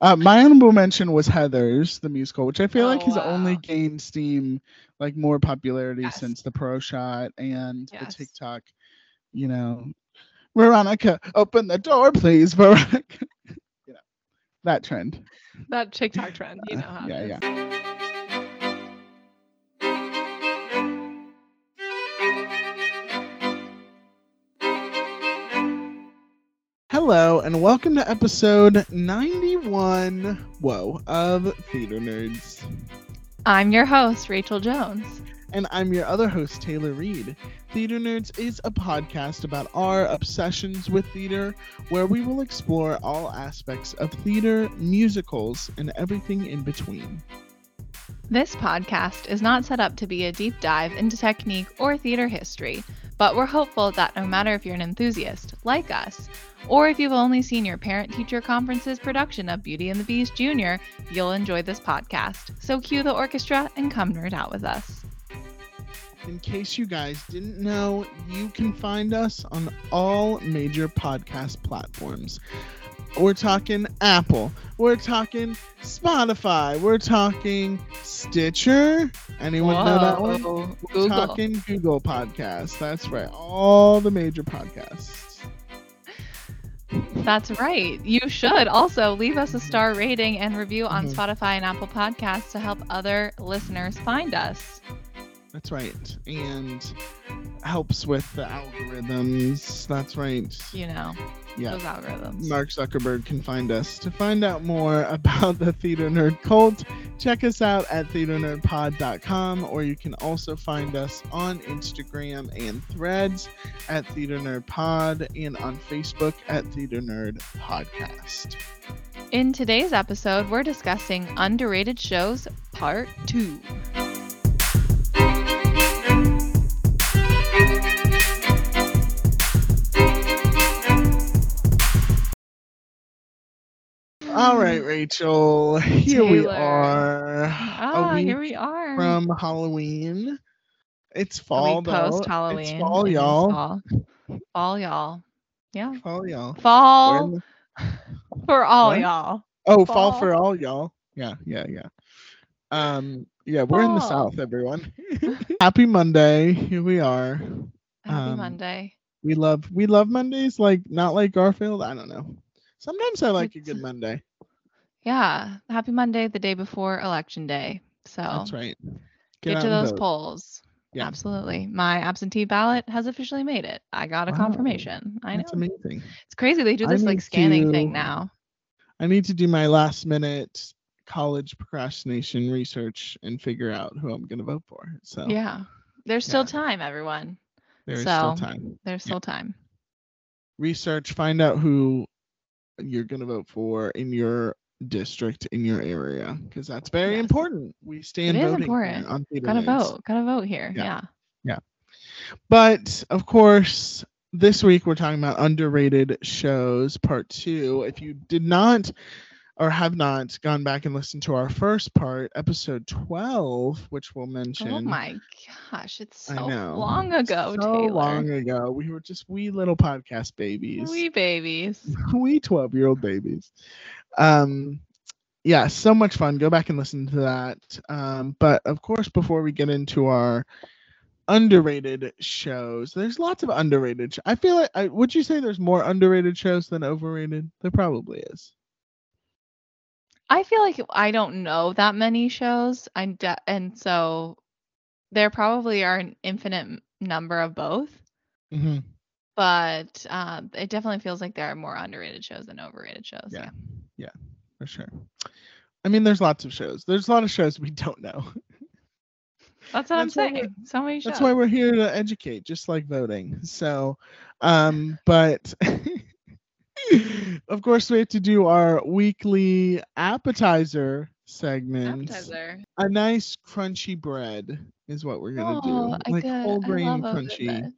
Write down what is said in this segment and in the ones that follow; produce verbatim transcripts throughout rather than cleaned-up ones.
Uh, my honorable mention was Heathers, the musical, which I feel oh, like has wow. only gained steam, like more popularity yes. since the Pro Shot and yes. the TikTok. You know, Veronica, open the door, please, Veronica. You know, that trend. That TikTok trend, you know how uh, yeah, it is. Yeah. Hello and welcome to episode ninety-one, whoa, of Theater Nerds. I'm your host, Rachel Jones. And I'm your other host, Taylor Reed. Theater Nerds is a podcast about our obsessions with theater, where we will explore all aspects of theater, musicals, and everything in between. This podcast is not set up to be a deep dive into technique or theater history, but we're hopeful that no matter if you're an enthusiast, like us, or if you've only seen your parent-teacher conference's production of Beauty and the Beast Junior, you'll enjoy this podcast. So cue the orchestra and come nerd out with us. In case you guys didn't know, you can find us on all major podcast platforms. We're talking Apple. We're talking Spotify. We're talking Stitcher. Anyone Whoa. know that one? We're Google. talking Google Podcasts. That's right. All the major podcasts. That's right. You should also leave us a star rating and review on mm-hmm. Spotify and Apple Podcasts to help other listeners find us. That's right. And helps with the algorithms. That's right. You know, yeah. those algorithms. Mark Zuckerberg can find us. To find out more about the Theater Nerd cult, check us out at theater nerd pod dot com, or you can also find us on Instagram and Threads at Theater Nerd Pod, and on Facebook at Theater Nerd Podcast. In today's episode, we're discussing Underrated Shows Part two. All right, Rachel. Here Taylor. we are. Ah, here we are. From Halloween. It's fall, though. Post Halloween. It's fall, y'all. Fall. fall, y'all. Yeah. Fall, y'all. Fall the... for all what? y'all. Oh, fall. fall for all y'all. Yeah, yeah, yeah. Um, yeah, we're fall. in the South, everyone. Happy Monday. Here we are. Happy um, Monday. We love we love Mondays. Like not like Garfield. I don't know. Sometimes I like it's... a good Monday. Yeah. Happy Monday, the day before Election Day. So that's right. Get, get to those vote. polls. Yeah. Absolutely. My absentee ballot has officially made it. I got a wow. confirmation. I that's know. That's amazing. It's crazy. They do this like scanning to, thing now. I need to do my last minute college procrastination research and figure out who I'm going to vote for. So yeah, there's yeah. still time, everyone. There's so, still time. There's still yeah. time. Research, find out who you're going to vote for in your district, in your area, because that's very yes. important. We stand it voting is important. on Theater Gotta Nerds. vote. Gotta vote here. Yeah. yeah. Yeah. But of course, this week we're talking about Underrated Shows Part two. If you did not or have not gone back and listened to our first part, episode twelve, which we'll mention. Oh my gosh, it's so long ago, so Taylor. So long ago. We were just wee little podcast babies. Wee babies. Wee twelve-year-old babies. Um, yeah, so much fun. Go back and listen to that. Um, but, of course, before we get into our underrated shows, there's lots of underrated. Sh- I feel like, I, would you say there's more underrated shows than overrated? There probably is. I feel like I don't know that many shows, I'm de- and so there probably are an infinite number of both, mm-hmm. but uh, it definitely feels like there are more underrated shows than overrated shows. Yeah. yeah, yeah, for sure. I mean, there's lots of shows. There's a lot of shows we don't know. That's what that's I'm saying. So many shows. That's why we're here to educate, just like voting. So, um, but... Of course, we have to do our weekly appetizer segment. Appetizer. A nice crunchy bread is what we're going to oh, do. Like good, whole grain crunchy.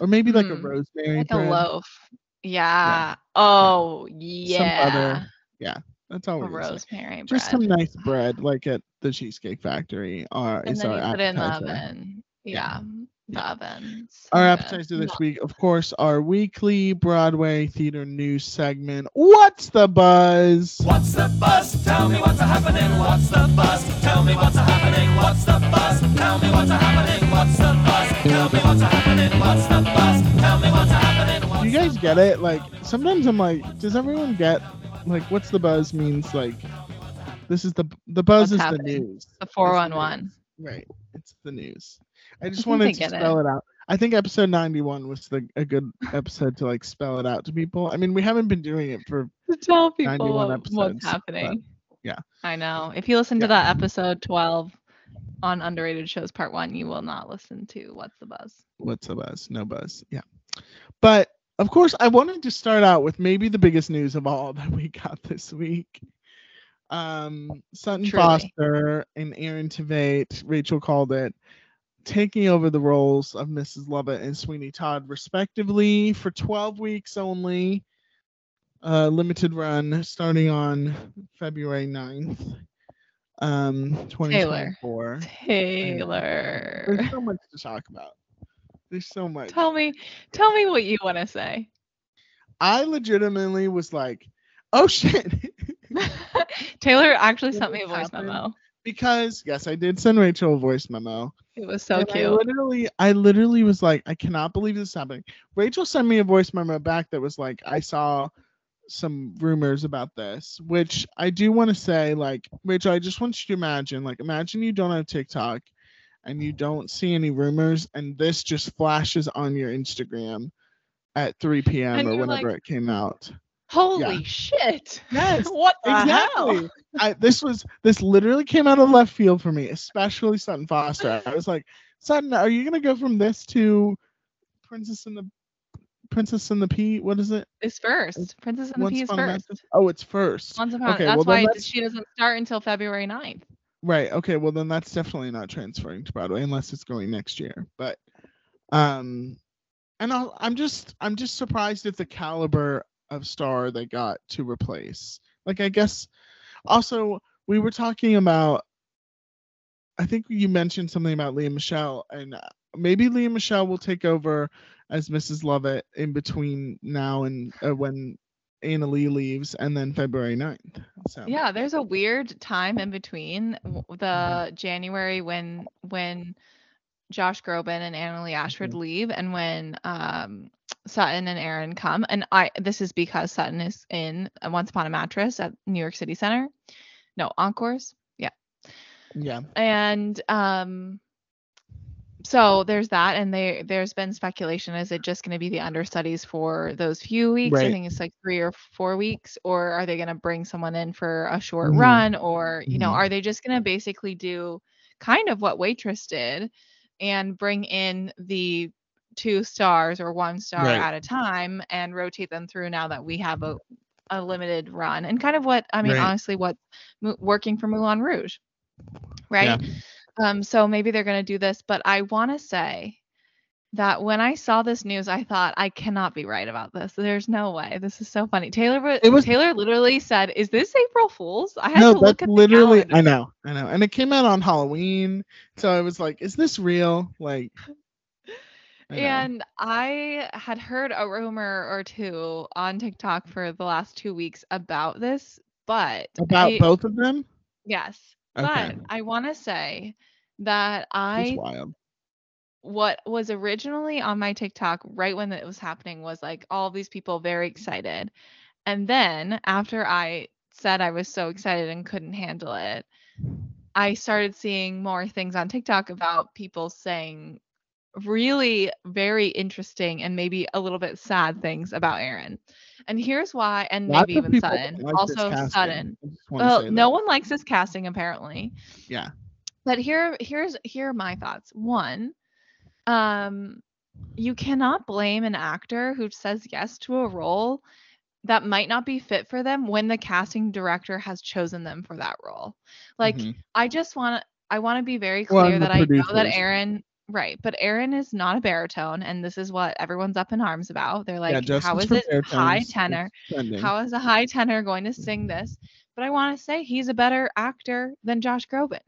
Or maybe like mm, a rosemary like bread. Like a loaf. Yeah. yeah. Oh, yeah. Some other. Yeah. That's all we're going to rosemary say. bread. Just some nice bread like at the Cheesecake Factory. Uh, and then our you appetizer. put it in the oven. Yeah. yeah. Yeah. Ovens. Our appetizer this week, of course, our weekly Broadway theater news segment. What's the buzz? What's the buzz? Tell me what's happening. What's the buzz? Tell me what's happening. What's the buzz? Tell me what's happening. What's the buzz? Tell me what's happening. What's the buzz? Tell me what's happening. What's Do you guys get it? Like, sometimes I'm like, does everyone get, like, what's the buzz means, like, this is the, the buzz what's is happening? The news. The four one one. Right. It's the news. I just I wanted to spell it. it out. I think episode ninety-one was the a good episode to like spell it out to people. I mean, we haven't been doing it for to tell people what, episodes, what's happening. Yeah, I know. If you listen yeah. to that episode twelve on Underrated Shows Part One, you will not listen to What's the Buzz. What's the Buzz? No buzz. Yeah, but of course, I wanted to start out with maybe the biggest news of all that we got this week. Um, Sutton Truly. Foster and Aaron Tveit, Rachel called it, taking over the roles of Missus Lovett and Sweeney Todd, respectively, for twelve weeks only. Uh, limited run starting on February ninth, um, twenty twenty-four. Taylor. And there's so much to talk about. There's so much. Tell me, tell me what you want to say. I legitimately was like, oh shit. Taylor actually sent me a voice memo. Because, yes, I did send Rachel a voice memo. It was so and cute. I literally, I literally was like, I cannot believe this is happening. Rachel sent me a voice memo back that was like, I saw some rumors about this, which I do want to say, like, Rachel, I just want you to imagine, like, imagine you don't have TikTok and you don't see any rumors and this just flashes on your Instagram at three p.m. and or whenever like, it came out. Holy yeah. shit. Yes. What the exactly. hell? I, this was this literally came out of left field for me, especially Sutton Foster. I was like, Sutton, are you gonna go from this to Princess and the Princess and the Pea? What is it? It's first. Princess and the Pea is first. Is, oh, it's first. Once upon, okay, that's well, why that's, she doesn't start until February ninth. Right. Okay, well then that's definitely not transferring to Broadway unless it's going next year. But um and I'll, I'm just I'm just surprised at the caliber of star they got to replace. Like, I guess also we were talking about, I think you mentioned something about Lea Michele, and maybe Lea Michele will take over as Missus Lovett in between now and uh, when Annaleigh leaves and then February ninth. So yeah, there's a weird time in between the January when when Josh Groban and Annaleigh Ashford mm-hmm. leave and when um Sutton and Aaron come, and I this is because Sutton is in Once Upon a Mattress at New York City Center. No, Encores. Yeah. Yeah. And um so there's that, and they there's been speculation, is it just going to be the understudies for those few weeks? Right. I think it's like three or four weeks, or are they going to bring someone in for a short mm-hmm. run, or you mm-hmm. know, are they just going to basically do kind of what Waitress did and bring in the two stars or one star right. at a time and rotate them through now that we have a, a limited run, and kind of what, I mean, right. honestly, what's mo- working for Moulin Rouge. Right. Yeah. Um, so maybe they're going to do this, but I want to say that when I saw this news, I thought I cannot be right about this. There's no way. This is so funny. Taylor, it was, Taylor literally said, is this April Fool's? I had no, to look that's at literally, the I know, I know. And it came out on Halloween. So I was like, is this real? Like, I and I had heard a rumor or two on TikTok for the last two weeks about this, but... About I, both of them? Yes. Okay. But I want to say that I... That's wild. What was originally on my TikTok right when it was happening was like all these people very excited. And then after I said I was so excited and couldn't handle it, I started seeing more things on TikTok about people saying... really very interesting and maybe a little bit sad things about Aaron. And here's why, and Lots maybe even Sutton. Like also Sutton. Well, no one likes this casting apparently. Yeah. But here here's here are my thoughts. One, um you cannot blame an actor who says yes to a role that might not be fit for them when the casting director has chosen them for that role. Like mm-hmm. I just want to I want to be very clear well, that I producers. know that Aaron Right, but Aaron is not a baritone, and this is what everyone's up in arms about. They're like, yeah, how is it high tenor? How is a high tenor going to sing this? But I want to say he's a better actor than Josh Groban.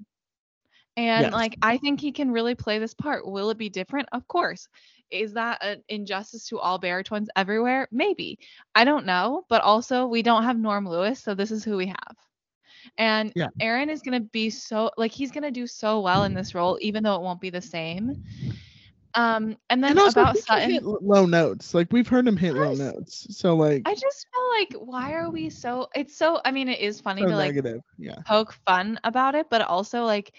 And yes. like, I think he can really play this part. Will it be different? Of course. Is that an injustice to all Baritons everywhere? Maybe. I don't know. But also, we don't have Norm Lewis, so this is who we have. And yeah. Aaron is going to be so, like, he's going to do so well in this role, even though it won't be the same. Um, and then and also, about Sutton, hit low notes. Like, we've heard him hit low notes. So like, I just feel like, why are we so? It's so. I mean, it is funny so to negative. like yeah. poke fun about it, but also like,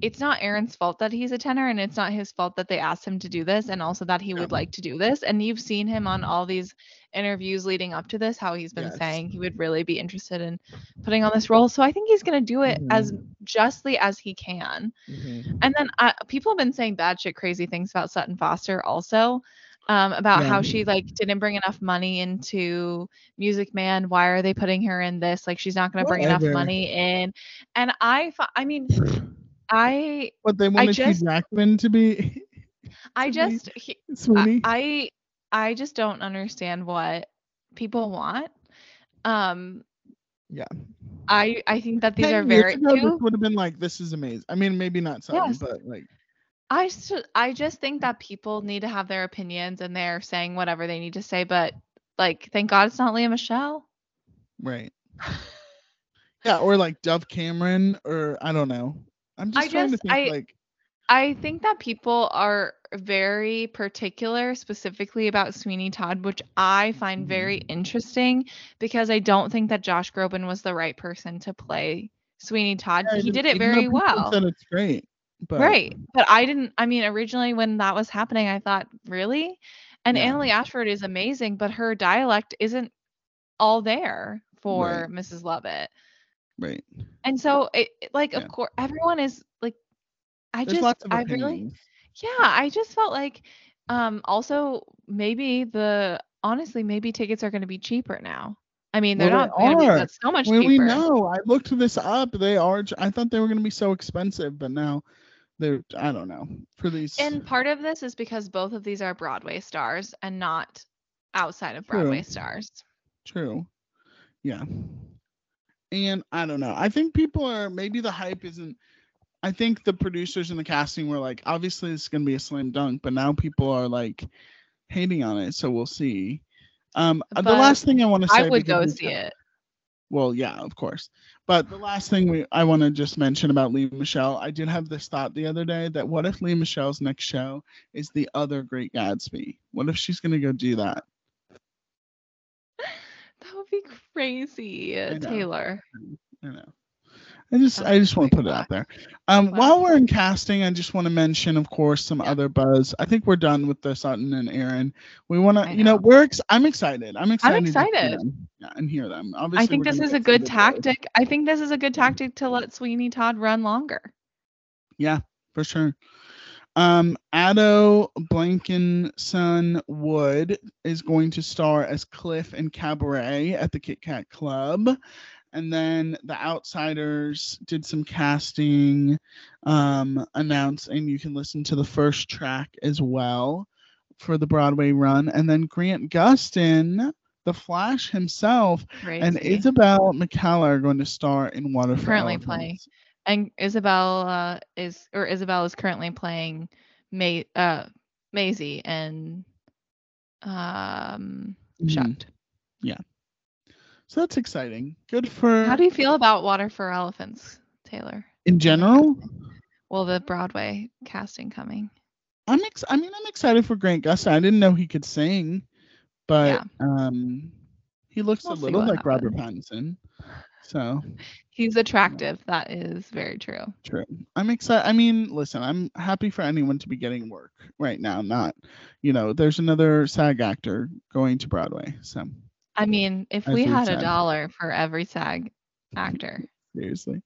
it's not Aaron's fault that he's a tenor, and it's not his fault that they asked him to do this, and also that he no. would like to do this. And you've seen him on all these interviews leading up to this, how he's been yes. saying he would really be interested in putting on this role. So I think he's going to do it mm-hmm. as justly as he can. Mm-hmm. And then uh, people have been saying bad shit, crazy things about Sutton Foster also. Um, about yeah. how she like didn't bring enough money into Music Man. Why are they putting her in this? Like, she's not going to bring enough money in. And I, I mean... I But they wanted Hugh Jackman to be I just he, Sweeney. I I just don't understand what people want. Um Yeah. I I think that these hey, are very ago, this would have been like, this is amazing. I mean, maybe not something, yes. but like I just, I just think that people need to have their opinions, and they're saying whatever they need to say, but like, thank God it's not Lea Michele. Right. Yeah, or like Dove Cameron, or I don't know. I'm just I trying just, to think I, like I think that people are very particular specifically about Sweeney Todd, which I find very interesting, because I don't think that Josh Groban was the right person to play Sweeney Todd. Yeah, he did it very well. It's great, but... Right. But I didn't I mean originally when that was happening, I thought, really? And yeah. Annaleigh Ashford is amazing, but her dialect isn't all there for right. Missus Lovett. Right. And so it, like yeah. of course everyone is like I There's just lots of I really yeah I just felt like um also maybe the honestly maybe tickets are going to be cheaper now. I mean, they're well, not they are. Be, so much well, cheaper. We know. I looked this up. They are I thought they were going to be so expensive, but now they're I don't know. For these And part of this is because both of these are Broadway stars and not outside of Broadway True. stars. True. Yeah. And I don't know. I think people are, maybe the hype isn't, I think the producers and the casting were like, obviously it's going to be a slam dunk, but now people are like hating on it. So we'll see. Um, the last thing I want to say. I would go see it. Well, yeah, of course. But the last thing we I want to just mention about Lea Michele, I did have this thought the other day that what if Lea Michelle's next show is The Other Great Gatsby? What if she's going to go do that? That would be crazy, I Taylor. I know. I just, That's I just want to put it out there. Um, wow. While we're in casting, I just want to mention, of course, some yeah. other buzz. I think we're done with the Sutton and Aaron. We want to, you know, we're. Ex- I'm excited. I'm excited. I'm excited. Yeah, and hear them. Obviously, I think this is a good tactic. Those. I think this is a good tactic to let Sweeney Todd run longer. Yeah, for sure. Um, Addo Blankenson Wood is going to star as Cliff in Cabaret at the Kit Kat Club. And then The Outsiders did some casting um, announced, and you can listen to the first track as well for the Broadway run. And then Grant Gustin, The Flash himself, Crazy. and Isabel McCalla are going to star in Water for Currently Elephants. Playing. And Isabel uh, is, or Isabel is currently playing May, uh, Maisie and um, mm-hmm. Shucked. Yeah. So that's exciting. Good for. How do you feel about Water for Elephants, Taylor? In general? Well, the Broadway casting coming. I'm ex- I mean, I'm excited for Grant Gustin. I didn't know he could sing, but yeah. um, he looks we'll a little like happens. Robert Pattinson. So he's attractive. Yeah. That is very true. True. I'm excited. I mean, listen, I'm happy for anyone to be getting work right now. Not, you know, there's another SAG actor going to Broadway. So, I mean, if we had a dollar for every SAG actor, seriously.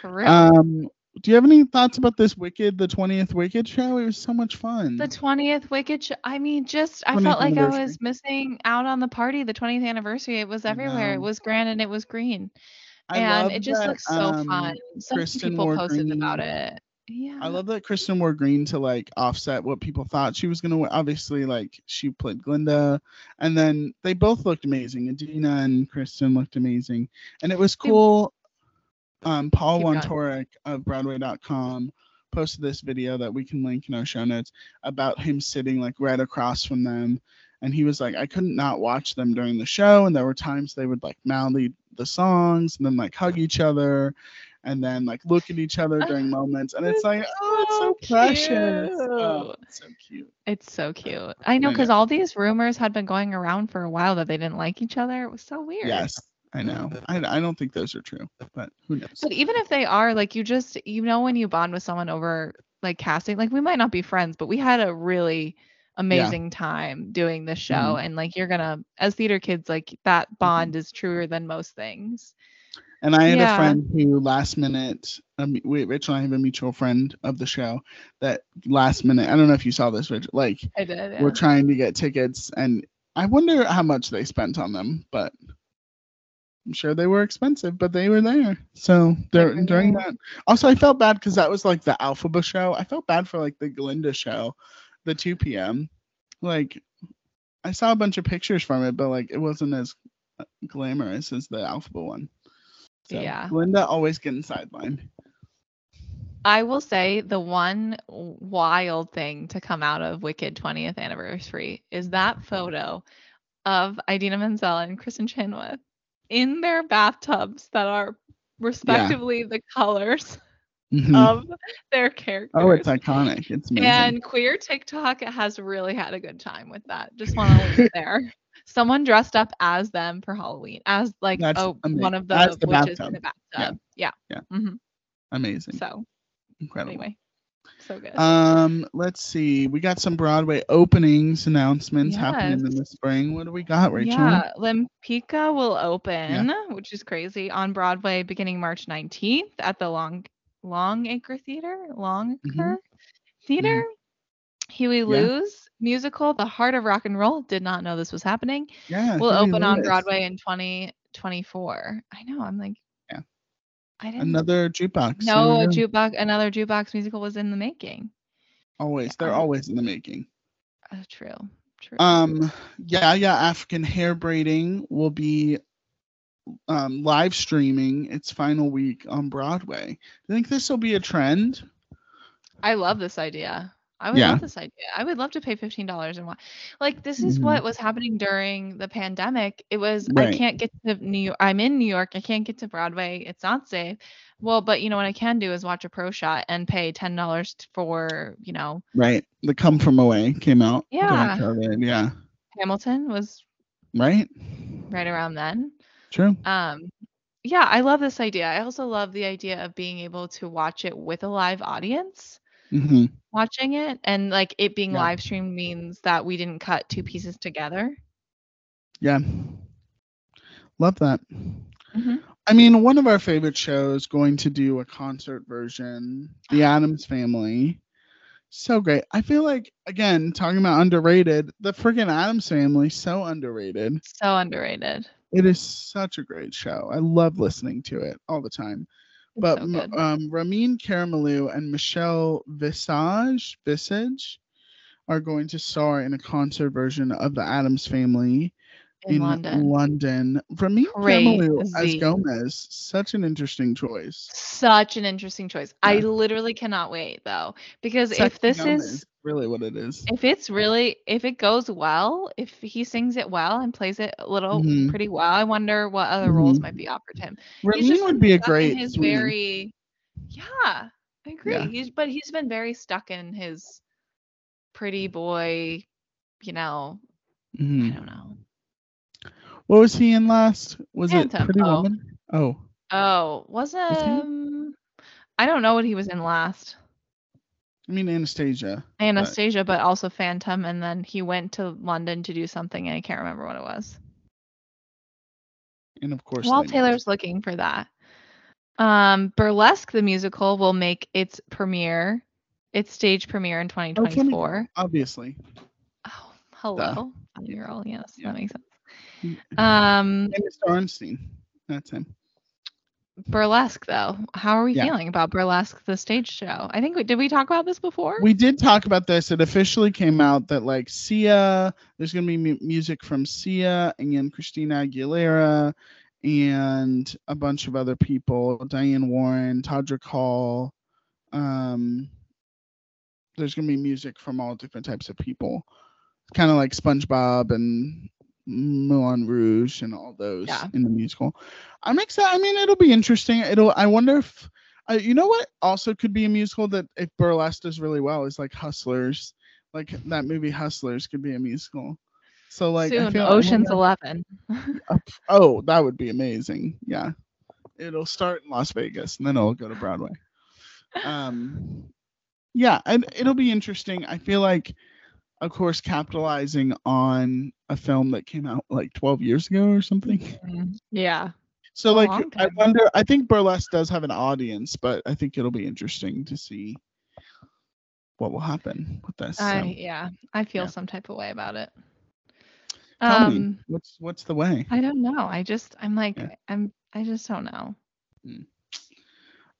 For real. Um, do you have any thoughts about this Wicked, the twentieth Wicked show? It was so much fun. The twentieth Wicked show. I mean, just, I felt like I was missing out on the party, the twentieth anniversary. It was everywhere. It was grand and it was green. I and it just that, looks so um, fun. Some people Moore posted Green. About it. Yeah. I love that Kristen wore green to like offset what people thought she was going to wear. Obviously, like she played Glinda, and then they both looked amazing. Idina and Kristen looked amazing. And it was cool. They- Um, Paul Keep Wontorek going. Of Broadway dot com posted this video that we can link in our show notes about him sitting like right across from them. And he was like, I couldn't not watch them during the show. And there were times they would like mouth the songs and then like hug each other and then like look at each other during moments. And it's, it's like, so oh, it's so precious. Oh, it's so cute. It's so cute. I know, because all these rumors had been going around for a while that they didn't like each other. It was so weird. Yes. I know. I, I don't think those are true, but who knows? But even if they are, like, you just, you know, when you bond with someone over like casting, like, we might not be friends, but we had a really amazing yeah. time doing this show. Mm-hmm. And like, you're gonna, as theater kids, like that bond mm-hmm. is truer than most things. And I had yeah. a friend who last minute, um, we, Rachel and I have a mutual friend of the show that last minute, I don't know if you saw this, Rachel, like I did, yeah. we're trying to get tickets, and I wonder how much they spent on them, but I'm sure they were expensive, but they were there. So there, during that. Also, I felt bad because that was like the Alphaba show. I felt bad for like the Glinda show, the two p.m. Like, I saw a bunch of pictures from it, but like it wasn't as glamorous as the Alphaba one. So, yeah. Glinda always getting sidelined. I will say the one wild thing to come out of Wicked twentieth anniversary is that photo of Idina Menzel and Kristen Chenoweth in their bathtubs that are respectively yeah. the colors mm-hmm. of their characters. Oh, it's iconic. It's amazing. And queer TikTok has really had a good time with that. Just want to leave it there. Someone dressed up as them for Halloween, as like a, one of the, the witches bathtub. in the bathtub. Yeah. Yeah. yeah. Mm-hmm. Amazing. So incredible. Anyway. So good. Um, let's see. We got some Broadway openings announcements yes. happening in the spring. What do we got, Rachel? Yeah, Limpica will open, yeah. which is crazy, on Broadway beginning March nineteenth at the Long Longacre Theater. Longacre mm-hmm. Theater. Mm-hmm. Huey yeah. Lewis musical, The Heart of Rock and Roll. Did not know this was happening. Yeah. Will Huey open Lewis. on Broadway in twenty twenty-four. I know. I'm like. I didn't another jukebox. No, a jukebox. Another jukebox musical was in the making. Always, they're um, always in the making. Oh, true, true. Um, yeah, yeah. African hair braiding will be um, live streaming its final week on Broadway. Do you think this will be a trend? I love this idea. I would yeah. love this idea. I would love to pay fifteen dollars and watch. Like, this is mm-hmm. what was happening during the pandemic. It was, right. I can't get to New York. I'm in New York. I can't get to Broadway. It's not safe. Well, but, you know, what I can do is watch a pro shot and pay ten dollars for, you know. Right. The Come From Away came out. Yeah. Yeah. Hamilton was. Right. Right around then. True. Um. Yeah, I love this idea. I also love the idea of being able to watch it with a live audience. Mm-hmm. Watching it, and like it being yeah. live streamed means that we didn't cut two pieces together. Yeah, love that. Mm-hmm. I mean, one of our favorite shows going to do a concert version, The Addams Family, so great. I feel like, again, talking about underrated, the freaking Addams Family, so underrated, so underrated. It is such a great show. I love listening to it all the time. But so um, Ramin Karimloo and Michelle Visage Visage are going to star in a concert version of The Addams Family in, in London. London. Ramin Karimloo as Gomez, such an interesting choice. Such an interesting choice. Yeah. I literally cannot wait, though, because such if this Gomez, is really what it is, if it's really if it goes well, if he sings it well and plays it a little mm-hmm. pretty well, I wonder what other mm-hmm. roles might be offered to him. Ramin would be a great. His very, yeah, I agree. Yeah. He's but he's been very stuck in his pretty boy, you know. Mm-hmm. I don't know. What was he in last? Was Phantom. it Pretty oh. Woman? Oh. Oh, was it? Um, I don't know what he was in last. I mean, Anastasia. Anastasia, but. but also Phantom, and then he went to London to do something, and I can't remember what it was. And of course, while Taylor's know. looking for that, um, Burlesque the musical will make its premiere, its stage premiere in twenty twenty-four. Okay. Obviously. Oh, hello, I'm your girl. Yes, yeah. that makes sense. Um, Mister That's him. Burlesque, though. How are we yeah. feeling about Burlesque, the stage show? I think we did we talk about this before? We did talk about this. It officially came out that like Sia, there's gonna be mu- music from Sia and Christina Aguilera and a bunch of other people, Diane Warren, Todrick Hall, um, there's going to be music from all different types of people, kind of like SpongeBob and Moulin Rouge and all those yeah. in the musical. I'm excited. I mean, it'll be interesting. It'll. I wonder if uh, you know what also could be a musical that if Burlesque does really well is like Hustlers, like that movie Hustlers could be a musical. So like soon, I feel Ocean's I wonder, Eleven. Oh, that would be amazing. Yeah, it'll start in Las Vegas and then it'll go to Broadway. Um, yeah, and it'll be interesting. I feel like, of course, capitalizing on a film that came out like twelve years ago or something. Yeah. So like, I wonder, I think Burlesque does have an audience, but I think it'll be interesting to see what will happen with this. Uh, so, yeah, I feel yeah. some type of way about it. Tell um, me, what's what's the way? I don't know. I just, I'm like, yeah. I'm, I just don't know. Mm.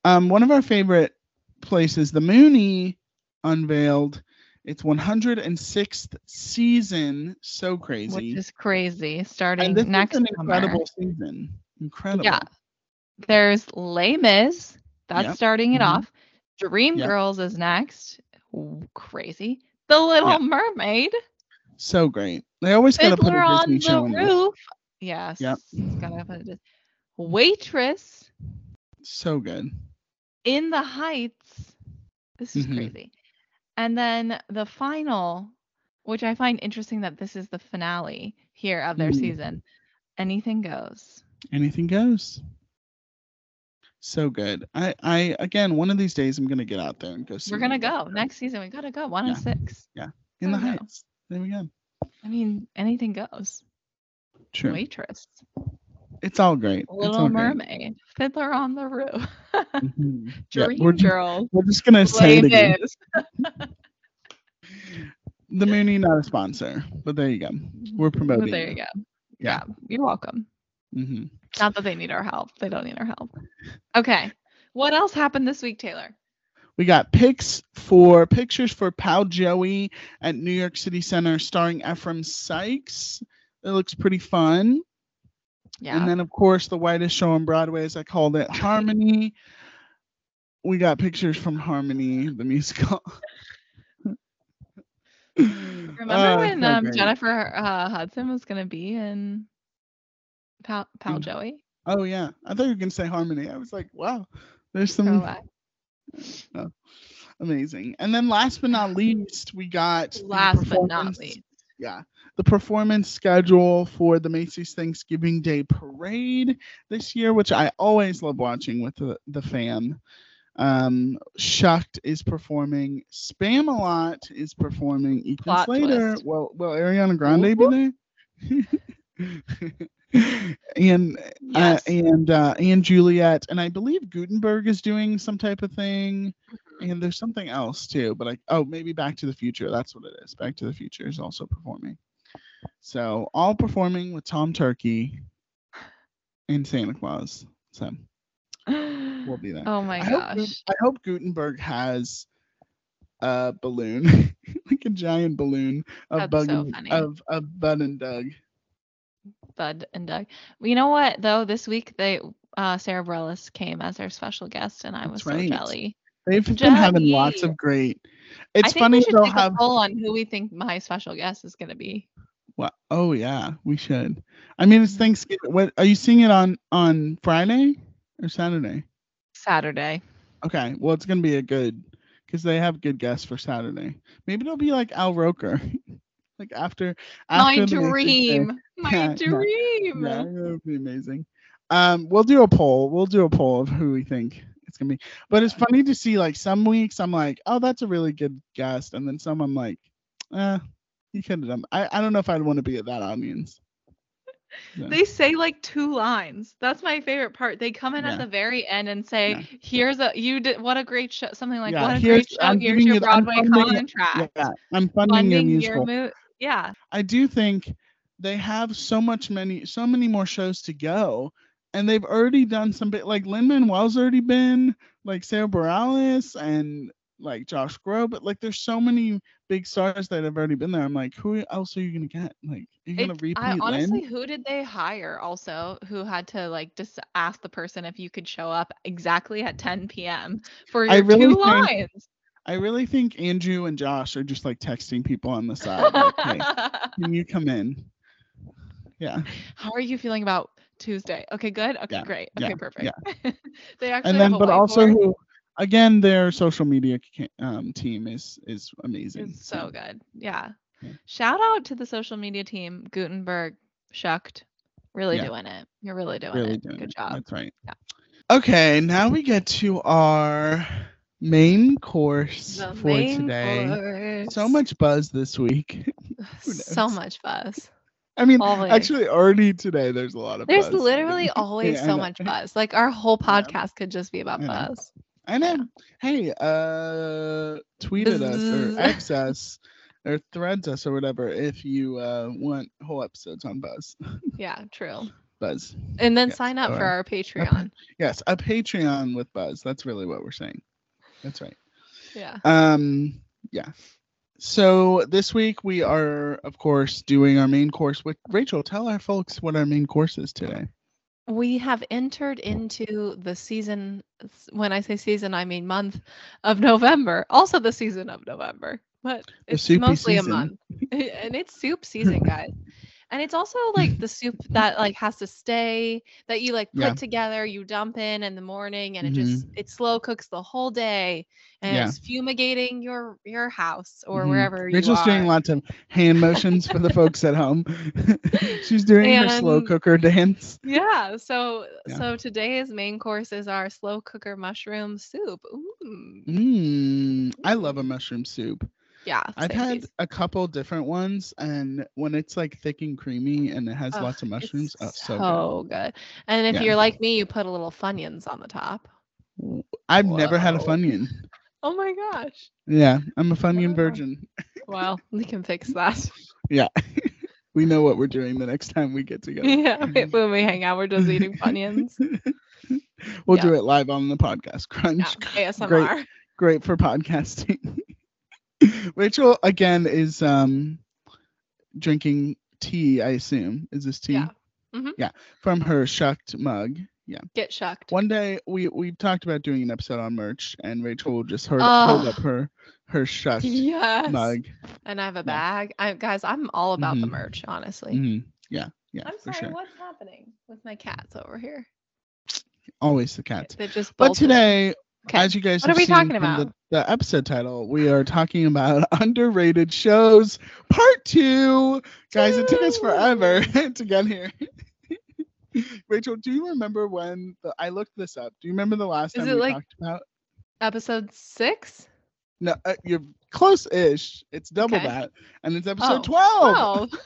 Um, one of our favorite places, the Muny, unveiled its one hundred sixth season. So crazy. Which is crazy. Starting this next is an summer. Incredible season. Incredible. Yeah. There's Les Mis. That's yep. starting it mm-hmm. off. Dreamgirls yep. is next. Ooh, crazy. The Little yep. Mermaid. So great. They always gotta put a Disney show on the roof. Yes. Yep. Gotta put a Waitress. So good. In the Heights. This is mm-hmm. crazy. And then the final, which I find interesting that this is the finale here of their mm. season. Anything Goes. Anything Goes. So good. I, I again, one of these days I'm going to get out there and go see. We're going to go. Next season, we got to go. one oh six Yeah. In the Heights. Go. There we go. I mean, Anything Goes. True. Waitress. It's all great. Little all Mermaid, great. Fiddler on the Roof, mm-hmm. Dream yeah, we're, Girls. We're just gonna say it again. The Muny, not a sponsor, but there you go. We're promoting. But there you go. Yeah, yeah you're welcome. Mm-hmm. Not that they need our help. They don't need our help. Okay. What else happened this week, Taylor? We got pics for pictures for Pal Joey at New York City Center, starring Ephraim Sykes. It looks pretty fun. Yeah. And then, of course, the whitest show on Broadway, as I called it, Harmony. We got pictures from Harmony, the musical. Remember uh, when so um, Jennifer uh, Hudson was going to be in Pal, Pal Joey? Oh, yeah. I thought you were going to say Harmony. I was like, wow, there's some. Oh, amazing. And then last but not least, we got. Last but not least. Yeah. The performance schedule for the Macy's Thanksgiving Day Parade this year, which I always love watching with the, the fam. Um, Shucked is performing. Spamalot is performing. Ethan Plot Slater. Twist. Will, will Ariana Grande Ooh. Be there? and yes. uh, and uh, and Juliet. And I believe Gutenberg is doing some type of thing. And there's something else too, but like, oh, maybe Back to the Future. That's what it is. Back to the Future is also performing. So all performing with Tom Turkey and Santa Claus. So we'll be there. Oh my I gosh. Hope, I hope Gutenberg has a balloon, like a giant balloon of Bud so and, of, of Bud and Doug. Bud and Doug. You know what though? This week they uh, Sarah Bareilles came as their special guest, and I That's was right. so jelly. They've been Johnny. Having lots of great. It's I think funny we should they'll take have a poll on who we think my special guest is going to be. Well, oh yeah, we should. I mean, it's Thanksgiving. What are you seeing it on on Friday or Saturday? Saturday. Okay, well, it's going to be a good because they have good guests for Saturday. Maybe it'll be like Al Roker, like after. after my dream, my yeah, dream. Yeah, that would be amazing. Um, we'll do a poll. We'll do a poll of who we think. It's gonna be, but it's funny to see like some weeks I'm like, oh, that's a really good guest, and then some I'm like, eh, you could have done. I I don't know if I'd want to be at that audience. Yeah. They say like two lines. That's my favorite part. They come in yeah. at the very end and say, yeah. "Here's a you did what a great show." Something like, yeah, "What a great show." I'm here's your you, Broadway I'm funding, contract. Yeah, I'm funding, funding your musical. Your mo- yeah, I do think they have so much many so many more shows to go. And they've already done some bit like Lin-Manuel's already been like Sarah Bareilles and like Josh Groban. Like there's so many big stars that have already been there. I'm like, who else are you going to get? Like, are you going to repeat I, honestly, Lin? Who did they hire also who had to like just ask the person if you could show up exactly at ten p.m. for your really two lines? I really think Andrew and Josh are just like texting people on the side. Like, hey, can you come in? Yeah. How are you feeling about Tuesday? Okay, good. Okay, yeah, great. Okay, yeah, perfect. Yeah. They actually and then, have a but also, who, again, their social media um, team is is amazing. It's so, so good. Yeah. yeah. Shout out to the social media team, Gutenberg, Shucked. Really yeah. doing it. You're really doing really it. Doing good it. job. That's right. Yeah. Okay, now we get to our main course the for main today. Course. So much buzz this week. So much buzz. I mean, always. Actually, already today, there's a lot of there's buzz. There's literally always yeah, so much buzz. Like, our whole podcast yeah. could just be about I buzz. I know. Yeah. Hey, uh, tweet at us or X us or threads us or whatever if you uh, want whole episodes on buzz. Yeah, true. Buzz. And then yeah. sign up or, for our Patreon. A, yes, a Patreon with buzz. That's really what we're saying. That's right. Yeah. Um. Yeah. So this week we are, of course, doing our main course. With Rachel, tell our folks what our main course is today. We have entered into the season. When I say season, I mean month of November. Also the season of November, but it's mostly season. a month, and it's soup season, guys. And it's also like the soup that like has to stay, that you like put yeah. together, you dump in in the morning, and it mm-hmm. just, it slow cooks the whole day, and yeah. it's fumigating your, your house or mm-hmm. wherever Rachel's you are. Rachel's doing lots of hand motions for the folks at home. She's doing and, her slow cooker dance. Yeah. So, yeah. so today's main course is our slow cooker mushroom soup. Ooh. Mm, I love a mushroom soup. Yeah, I've had a couple different ones, and when it's like thick and creamy and it has oh, lots of mushrooms, oh, so, so good. good. And if yeah. you're like me, you put a little Funyuns on the top. I've Whoa. never had a Funyun. Oh my gosh. Yeah, I'm a Funyun oh. virgin. Well, we can fix that. Yeah, we know what we're doing the next time we get together. Yeah, when we hang out, we're just eating Funyuns. We'll yeah. do it live on the podcast. Crunch. Yeah, A S M R. Great, great for podcasting. Rachel again is um drinking tea, I assume. Is this tea? Yeah. Mm-hmm. yeah. From her Shucked mug. Yeah. Get Shucked. One day we we've talked about doing an episode on merch, and Rachel will just hold, oh. hold up her her Shucked yes. mug. And I have a bag. Yeah. I guys, I'm all about mm-hmm. the merch, honestly. Mm-hmm. Yeah. Yeah. I'm sorry, sure. what's happening with my cats over here? Always the cats. They just bolted. But today Okay. As you guys what have are we seen talking about? The, the episode title, we are talking about underrated shows, part two. Guys, Ooh. it took us forever to get here. Rachel, do you remember when the, I looked this up? Do you remember the last Is time we like talked about episode six? No, uh, you're close-ish. It's double okay. that, and it's episode oh. twelve. Oh.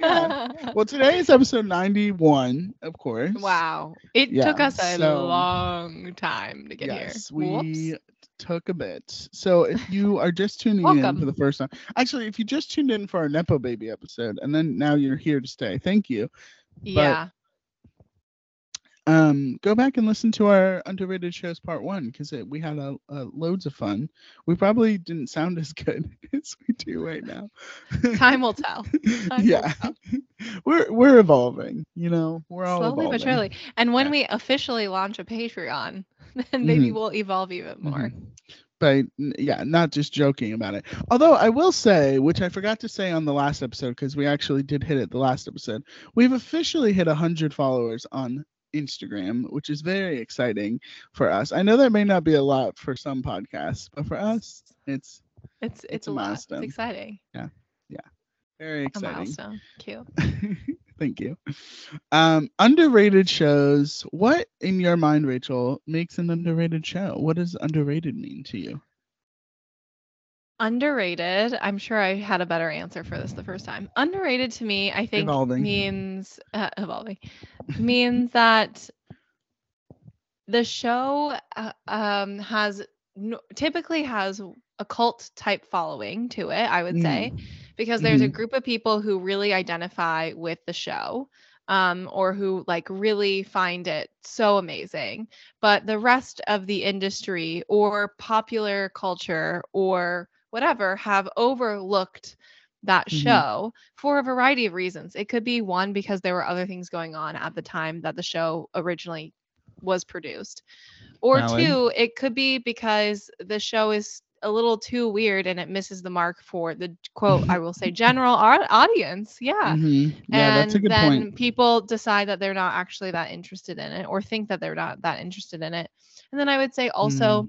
Yeah. Well, today is episode ninety-one, of course. Wow. It yeah, took us a so, long time to get yes, here. We Whoops. took a bit. So if you are just tuning in for the first time, actually, if you just tuned in for our Nepo Baby episode, and then now you're here to stay, thank you. But, yeah. Um, go back and listen to our underrated shows part one, because we had a, a loads of fun. We probably didn't sound as good as we do right now. Time will tell. Time yeah, will tell. we're we're evolving. You know, we're all slowly evolving. but surely. And when yeah. we officially launch a Patreon, then maybe mm-hmm. we'll evolve even more. Mm-hmm. But yeah, not just joking about it. Although I will say, which I forgot to say on the last episode, because we actually did hit it the last episode, we've officially hit a hundred followers on Instagram, which is very exciting for us. I know that may not be a lot for some podcasts, but for us, it's it's it's, it's a, a milestone. Lot. It's exciting. Yeah, yeah, very exciting. A milestone. Cute. Thank you. Um, underrated shows. What in your mind, Rachel, makes an underrated show? What does underrated mean to you? Underrated. I'm sure I had a better answer for this the first time. Underrated to me, I think, evolving. means uh, evolving means that the show uh, um, has no, typically has a cult type following to it. I would mm. say because there's mm. a group of people who really identify with the show, um, or who like really find it so amazing. But the rest of the industry or popular culture or whatever have overlooked that mm-hmm. show for a variety of reasons. It could be one, because there were other things going on at the time that the show originally was produced, or Alan. two, it could be because the show is a little too weird and it misses the mark for the quote, I will say general audience. Yeah. Mm-hmm. Yeah, and that's a good then point. People decide that they're not actually that interested in it or think that they're not that interested in it. And then I would say also mm.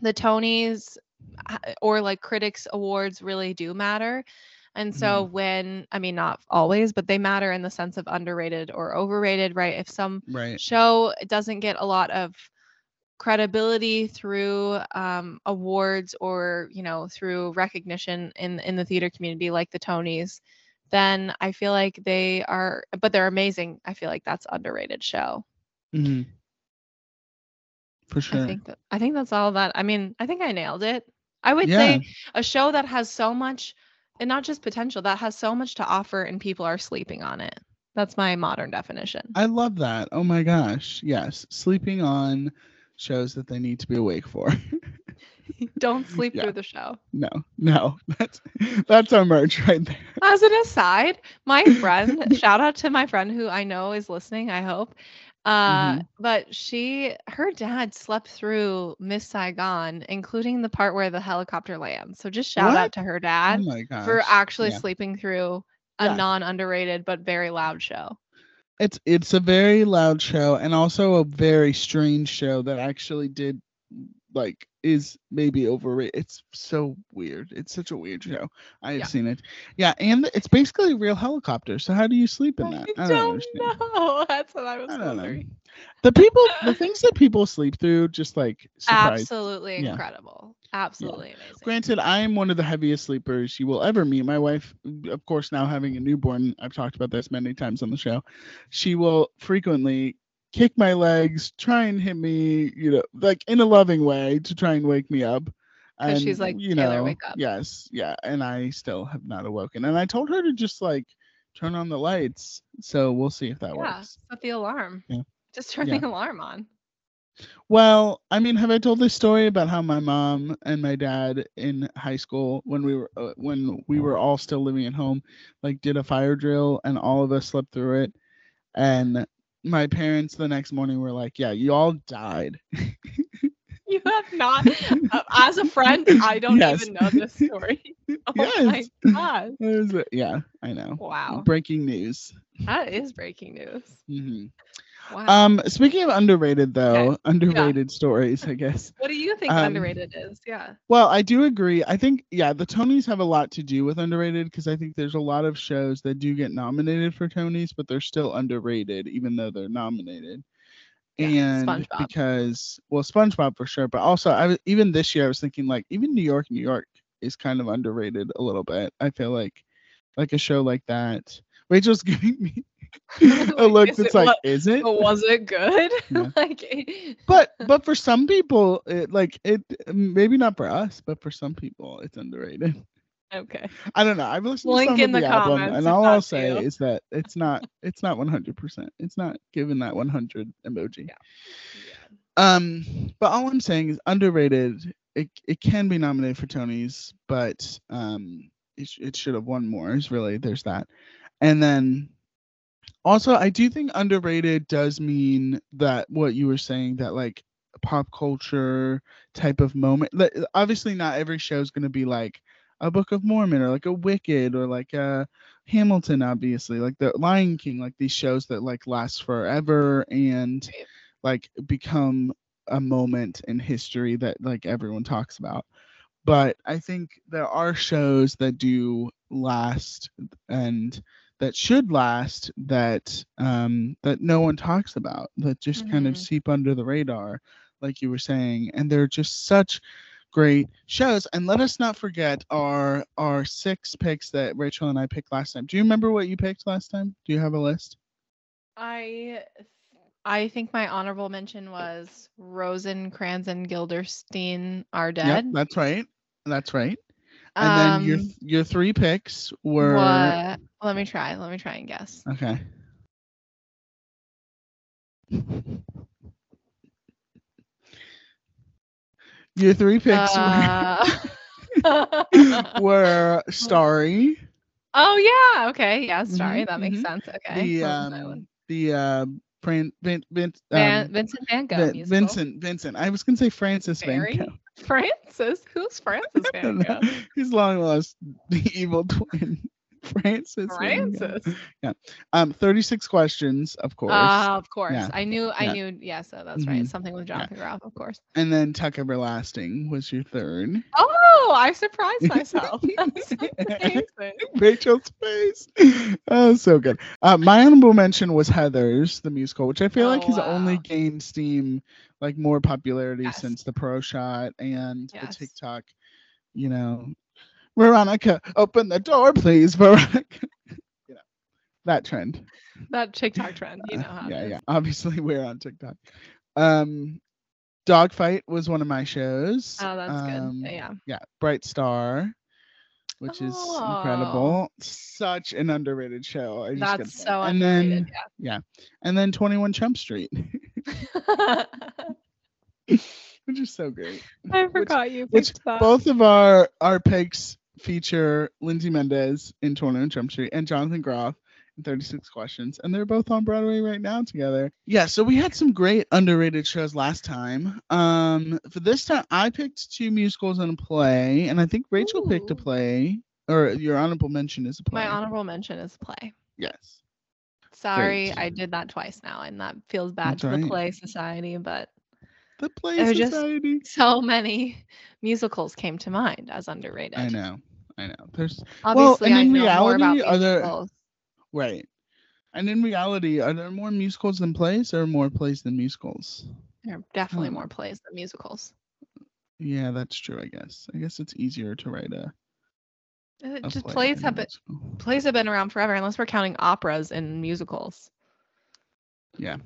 the Tonys or like critics awards really do matter. And so mm. when, I mean, not always, but they matter in the sense of underrated or overrated, right? If some right. show doesn't get a lot of credibility through um, awards or, you know, through recognition in in the theater community like the Tonys, then I feel like they are, but they're amazing. I feel like that's underrated show. Mm-hmm. For sure. I think, that, I think that's all that, I mean, I think I nailed it. I would yeah. say a show that has so much, and not just potential, that has so much to offer and people are sleeping on it. That's my modern definition. I love that. Oh my gosh. Yes. Sleeping on shows that they need to be awake for. Don't sleep yeah. through the show. No, no. That's that's our merch right there. As an aside, my friend, shout out to my friend who I know is listening, I hope. Uh, mm-hmm. But she, her dad slept through Miss Saigon, including the part where the helicopter lands. So just shout what? out to her dad oh for actually yeah. sleeping through a yeah. non-underrated but very loud show. It's it's a very loud show and also a very strange show that actually did, like, is maybe overrated. It's so weird. It's such a weird show. I have yeah. seen it. Yeah, and it's basically a real helicopter. So how do you sleep in that? I, I don't, don't know. That's what I was I don't wondering. Know. The people, the things that people sleep through, just like surprise. Absolutely yeah. incredible. Absolutely yeah. amazing. Granted, I am one of the heaviest sleepers you will ever meet. My wife, of course, now having a newborn, I've talked about this many times on the show. She will frequently kick my legs, try and hit me, you know, like in a loving way to try and wake me up. And she's like, you know, Taylor, wake up. Yes, yeah. And I still have not awoken. And I told her to just like turn on the lights. So we'll see if that yeah, works. Set the alarm. Yeah. Just turn yeah. the alarm on. Well, I mean, have I told this story about how my mom and my dad in high school, when we were uh, when we were all still living at home, like did a fire drill and all of us slept through it, and my parents the next morning were like, "Yeah, you all died." You have not, uh, as a friend, I don't yes. even know this story. Oh yes. my God. Was, yeah, I know. Wow. Breaking news. That is breaking news. Mm-hmm. Wow. Um, speaking of underrated, though, okay. underrated yeah. stories, I guess. What do you think um, underrated is? Yeah. Well, I do agree. I think, yeah, the Tonys have a lot to do with underrated because I think there's a lot of shows that do get nominated for Tonys, but they're still underrated even though they're nominated. Yeah, and SpongeBob. because, well, SpongeBob for sure, but also I was, even this year I was thinking like even New York, New York is kind of underrated a little bit. I feel like like a show like that. Rachel's giving me a look that's like, what, is it? But was it good? Yeah. Like, it... but but for some people, it, like it maybe not for us, but for some people, it's underrated. Okay. I don't know. I've listened Link to some in of the, the album, and all I'll say you. is that it's not it's not one hundred percent. It's not given that one hundred emoji. Yeah. Yeah. Um, but all I'm saying is underrated. It it can be nominated for Tonys, but um, it it should have won more. Is really there's that. And then also, I do think underrated does mean that what you were saying, that like pop culture type of moment. Obviously, not every show is going to be like a Book of Mormon or like a Wicked or like a Hamilton, obviously, like the Lion King, like these shows that like last forever and like become a moment in history that like everyone talks about. But I think there are shows that do last and that should last that um, that no one talks about, that just mm-hmm. kind of seep under the radar, like you were saying. And they're just such great shows. And let us not forget our our six picks that Rachel and I picked last time. Do you remember what you picked last time? Do you have a list? I I think my honorable mention was Rosencrantz and Guildenstern Are Dead. Yep, that's right. That's right. And um, then your your three picks were. What? Let me try. Let me try and guess. Okay. Your three picks uh... were, were Starry. Oh yeah. Okay. Yeah. Starry. Mm-hmm. That makes sense. Okay. The um, the uh, Fran- Vin- Vin- um, Van- Vincent Van Gogh. Vin- Vincent. Vincent. I was gonna say Francis Barry? Van Gogh. Francis? Who's Francis Van Gogh? His long lost evil twin. Francis. Francis. Yeah. Um, thirty-six questions, of course. Uh, of course. Yeah. I knew, I yeah. knew, yeah, so that's mm-hmm. right. Something with John yeah. Figueroa, of course. And then Tuck Everlasting was your third. Oh, I surprised myself. That's amazing. Rachel's face. Oh, so good. Uh, my honorable mention was Heathers, the musical, which I feel oh, like has wow. only gained steam, like more popularity yes. since the Pro Shot and yes. the TikTok, you know. Veronica, open the door, please, Veronica. You know, that trend. That TikTok trend, you know how uh, yeah, it is. Yeah, obviously we're on TikTok. Um, Dogfight was one of my shows. Oh, that's um, good. Yeah. Yeah, Bright Star, which oh. is incredible. Such an underrated show. I just that's so and underrated, then, yeah. Yeah. And then twenty-one Chump Street. Which is so great. I forgot which, you picked that. Both of our, our picks feature Lindsay Mendez in twenty-one Jump Street and Jonathan Groff in thirty-six Questions, and they're both on Broadway right now together. Yeah, so we had some great underrated shows last time. Um, for this time, I picked two musicals and a play, and I think Rachel Ooh. picked a play, or your honorable mention is a play. My honorable mention is a play. Yes. Sorry, great. I did that twice now, and that feels bad That's to right. the play society, but The Play There's Society. Just so many musicals came to mind as underrated. I know, I know. There's obviously well, and in I know reality, more about musicals. There, right, and in reality, are there more musicals than plays, or more plays than musicals? There are definitely more plays than musicals. Yeah, that's true. I guess. I guess it's easier to write a. It a just play plays have been plays have been around forever, unless we're counting operas and musicals. Yeah.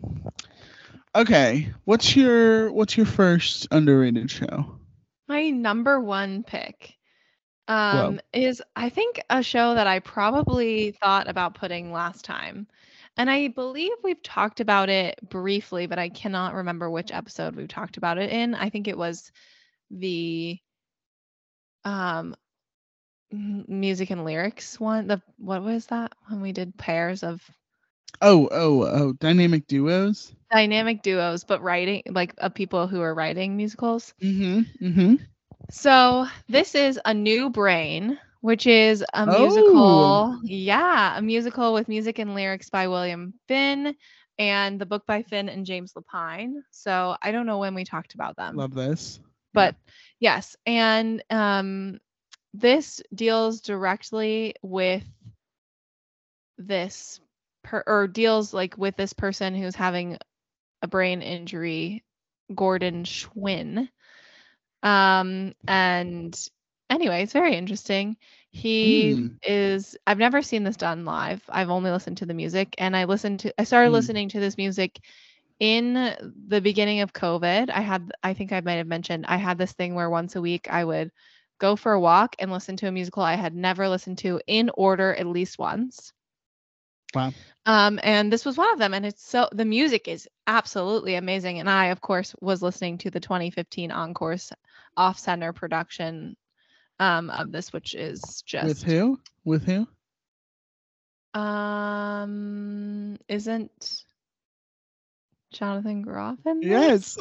Okay, what's your what's your first underrated show? My number one pick um, well. is, I think, a show that I probably thought about putting last time. And I believe we've talked about it briefly, but I cannot remember which episode we've talked about it in. I think it was the um, music and lyrics one. The What was that when we did pairs of... Oh, oh, oh, dynamic duos? Dynamic duos, but writing, like, of people who are writing musicals. Mm-hmm, mm-hmm. So this is A New Brain, which is a oh. musical. Yeah, a musical with music and lyrics by William Finn and the book by Finn and James Lapine. So I don't know when we talked about them. Love this. But yes, and um, this deals directly with this Per, or deals like with this person who's having a brain injury, Gordon Schwinn. Um, and anyway, it's very interesting. He mm. is, I've never seen this done live. I've only listened to the music, and I listened to, I started mm. listening to this music in the beginning of COVID. I had, I think I might've mentioned, I had this thing where once a week I would go for a walk and listen to a musical I had never listened to in order at least once. Wow. Um, and this was one of them. And it's so, the music is absolutely amazing. And I, of course, was listening to the twenty fifteen Encores Off-Center production um, of this, which is just... With who? With who? Um, isn't Jonathan Groff in this? Yes.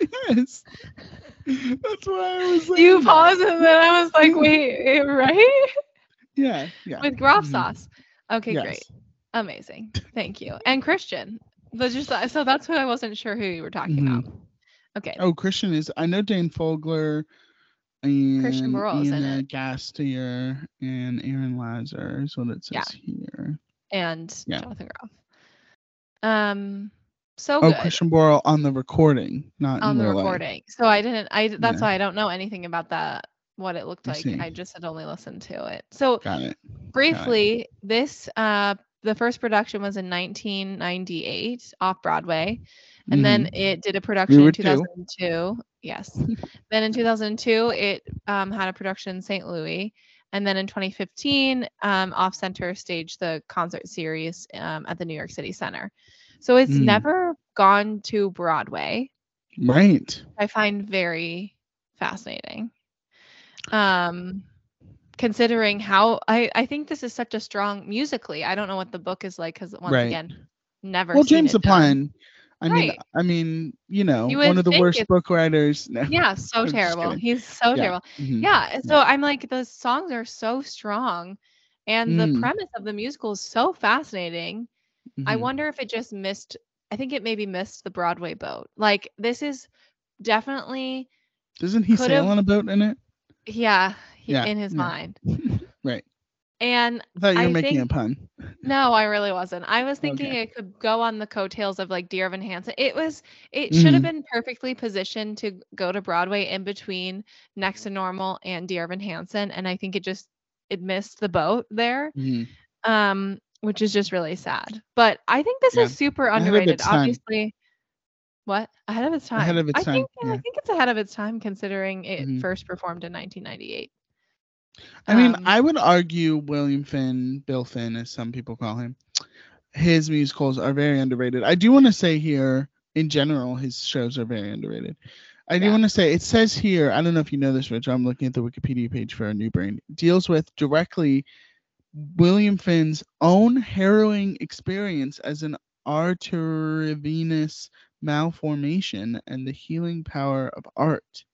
Yes. That's why I was like... You paused and then I was like, wait, right? Yeah, yeah. With Groff mm-hmm. sauce. Okay, yes. Great. Amazing. Thank you. And Christian. But just, so that's who I wasn't sure who you were talking mm-hmm. about. Okay. Oh, Christian is, I know Dane Fogler and Christian Morrell's in it. Gastier and Aaron Lazar is what it says yeah. here. And yeah. Jonathan Groff. Um, so Oh, good. Christian Morrell on the recording, not on in the real recording. Life. So I didn't, I that's yeah. why I don't know anything about that. What it looked like. I, I just had only listened to it. So Got it. briefly, Got it. this, uh, the first production was in nineteen ninety-eight off Broadway. And mm-hmm. then it did a production we in two thousand two. Too. Yes. Then in two thousand two, it um, had a production in Saint Louis. And then in twenty fifteen, um, Off Center staged the concert series um, at the New York City Center. So it's mm. never gone to Broadway. Right. I find very fascinating. Um, considering how I, I think this is such a strong musically. I don't know what the book is like because once right. again, never. Well, seen James Lapine, I right. mean, I mean, you know, you one of the worst book writers. No, yeah, so terrible. He's so yeah. terrible. Mm-hmm. Yeah. So yeah. I'm like, the songs are so strong, and mm. the premise of the musical is so fascinating. Mm-hmm. I wonder if it just missed. I think it maybe missed the Broadway boat. Like, this is definitely. Doesn't he sail on a boat in it? Yeah, he, yeah. in his yeah. mind. Right. And I thought you were I making think, a pun. No, I really wasn't. I was thinking okay. it could go on the coattails of like Dear Evan Hansen. It was, it mm-hmm. should have been perfectly positioned to go to Broadway in between Next to Normal and Dear Evan Hansen. And I think it just, it missed the boat there, mm-hmm. um, which is just really sad. But I think this yeah. is super underrated. Obviously, what? Ahead of its time. Ahead of its I time. Think, yeah. I think it's ahead of its time considering it mm-hmm. first performed in nineteen ninety-eight. I mean, um, I would argue William Finn, Bill Finn, as some people call him, his musicals are very underrated. I do want to say here, in general, his shows are very underrated. I yeah. do want to say, it says here, I don't know if you know this, Rich, I'm looking at the Wikipedia page for A New Brain, deals with directly William Finn's own harrowing experience as an arteriovenous malformation and the healing power of art.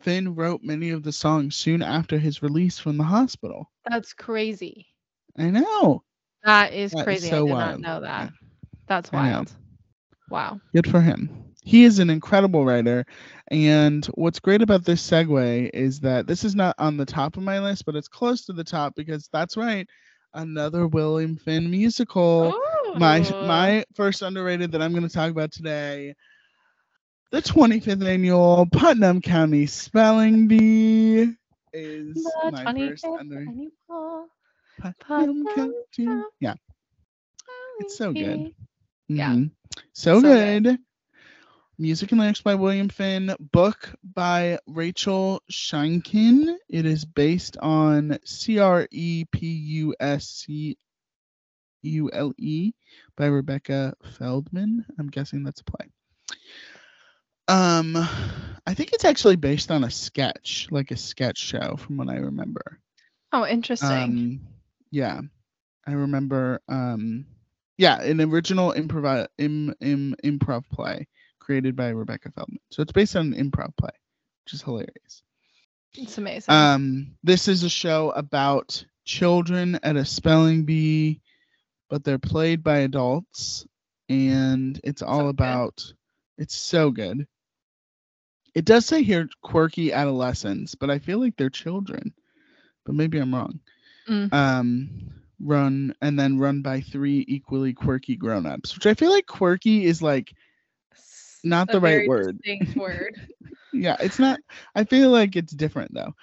Finn wrote many of the songs soon after his release from the hospital. That's crazy. I know. That is that crazy. Is so I did wild. not know that. Yeah. That's wild. Wow. Good for him. He is an incredible writer. And what's great about this segue is that this is not on the top of my list, but it's close to the top because that's right. Another William Finn musical. Ooh. My my first underrated that I'm going to talk about today. The twenty-fifth annual Putnam County Spelling Bee is the my first under. Putnam, Putnam County. County. Yeah. It's so good. Yeah. Mm-hmm. So, so good. good. Music and lyrics by William Finn. Book by Rachel Shankin. It is based on C R E P U S C U L E by Rebecca Feldman. I'm guessing that's a play. Um, I think it's actually based on a sketch, like a sketch show from what I remember. Oh, interesting. Um, yeah, I remember, um, yeah, an original improv, im, im, improv play created by Rebecca Feldman. So it's based on an improv play, which is hilarious. It's amazing. Um, this is a show about children at a spelling bee, but they're played by adults, and it's all okay. about... It's so good. It does say here quirky adolescents, but I feel like they're children. But maybe I'm wrong. Mm. Um, run and then run by three equally quirky grown-ups, which I feel like quirky is like not the right word. word. Yeah, it's not. I feel like it's different though.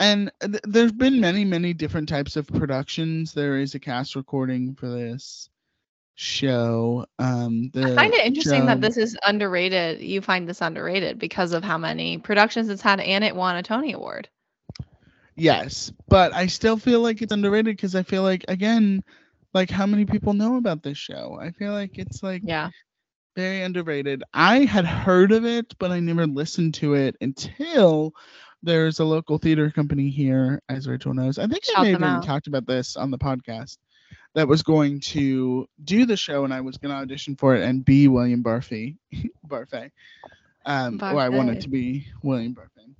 And th- there's been many, many different types of productions. There is a cast recording for this show. Um, the I find it interesting show. that this is underrated. You find this underrated because of how many productions it's had, and it won a Tony Award. Yes, but I still feel like it's underrated because I feel like, again, like how many people know about this show? I feel like it's like yeah, very underrated. I had heard of it, but I never listened to it until there's a local theater company here, as Rachel knows. I think I may have even talked about this on the podcast. That was going to do the show, and I was going to audition for it and be William Barfay. Barfay. Um, Barfay. Or I wanted to be William Barfay.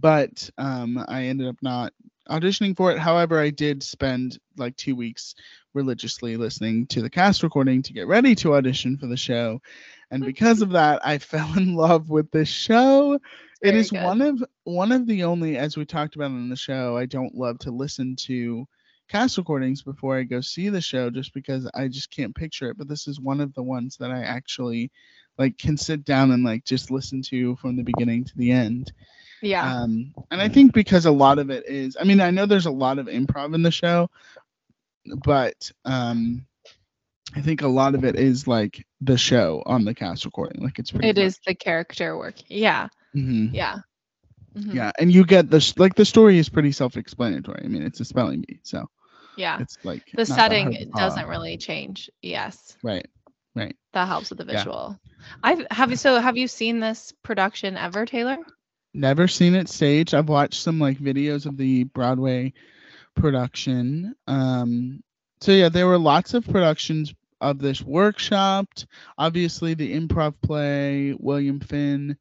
But um, I ended up not auditioning for it. However, I did spend like two weeks religiously listening to the cast recording to get ready to audition for the show. And because of that, I fell in love with this show. It is good. one of one of the only, as we talked about on the show, I don't love to listen to cast recordings before I go see the show just because I just can't picture it, but this is one of the ones that I actually like can sit down and like just listen to from the beginning to the end. Yeah. Um, and I think because a lot of it is, I mean, I know there's a lot of improv in the show, but um, I think a lot of it is like the show on the cast recording. Like it's pretty It much. is the character work. Yeah. Mm-hmm. Yeah. Mm-hmm. Yeah, and you get the like the story is pretty self-explanatory. I mean, it's a spelling bee, so yeah, it's like the setting doesn't really change. Yes, right, right. That helps with the visual. Yeah. I've have so have you seen this production ever, Taylor? Never seen it staged. I've watched some like videos of the Broadway production. Um, so yeah, there were lots of productions of this workshop. Obviously, the improv play, William Finn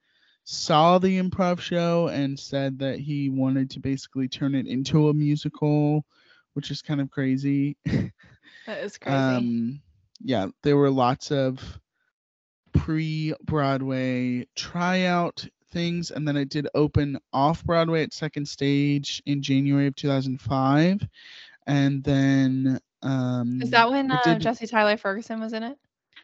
saw the improv show and said that he wanted to basically turn it into a musical, which is kind of crazy. That is crazy. Um, yeah, there were lots of pre-Broadway tryout things, and then it did open off-Broadway at Second Stage in January of two thousand five. And then... Um, is that when uh, did... Jesse Tyler Ferguson was in it?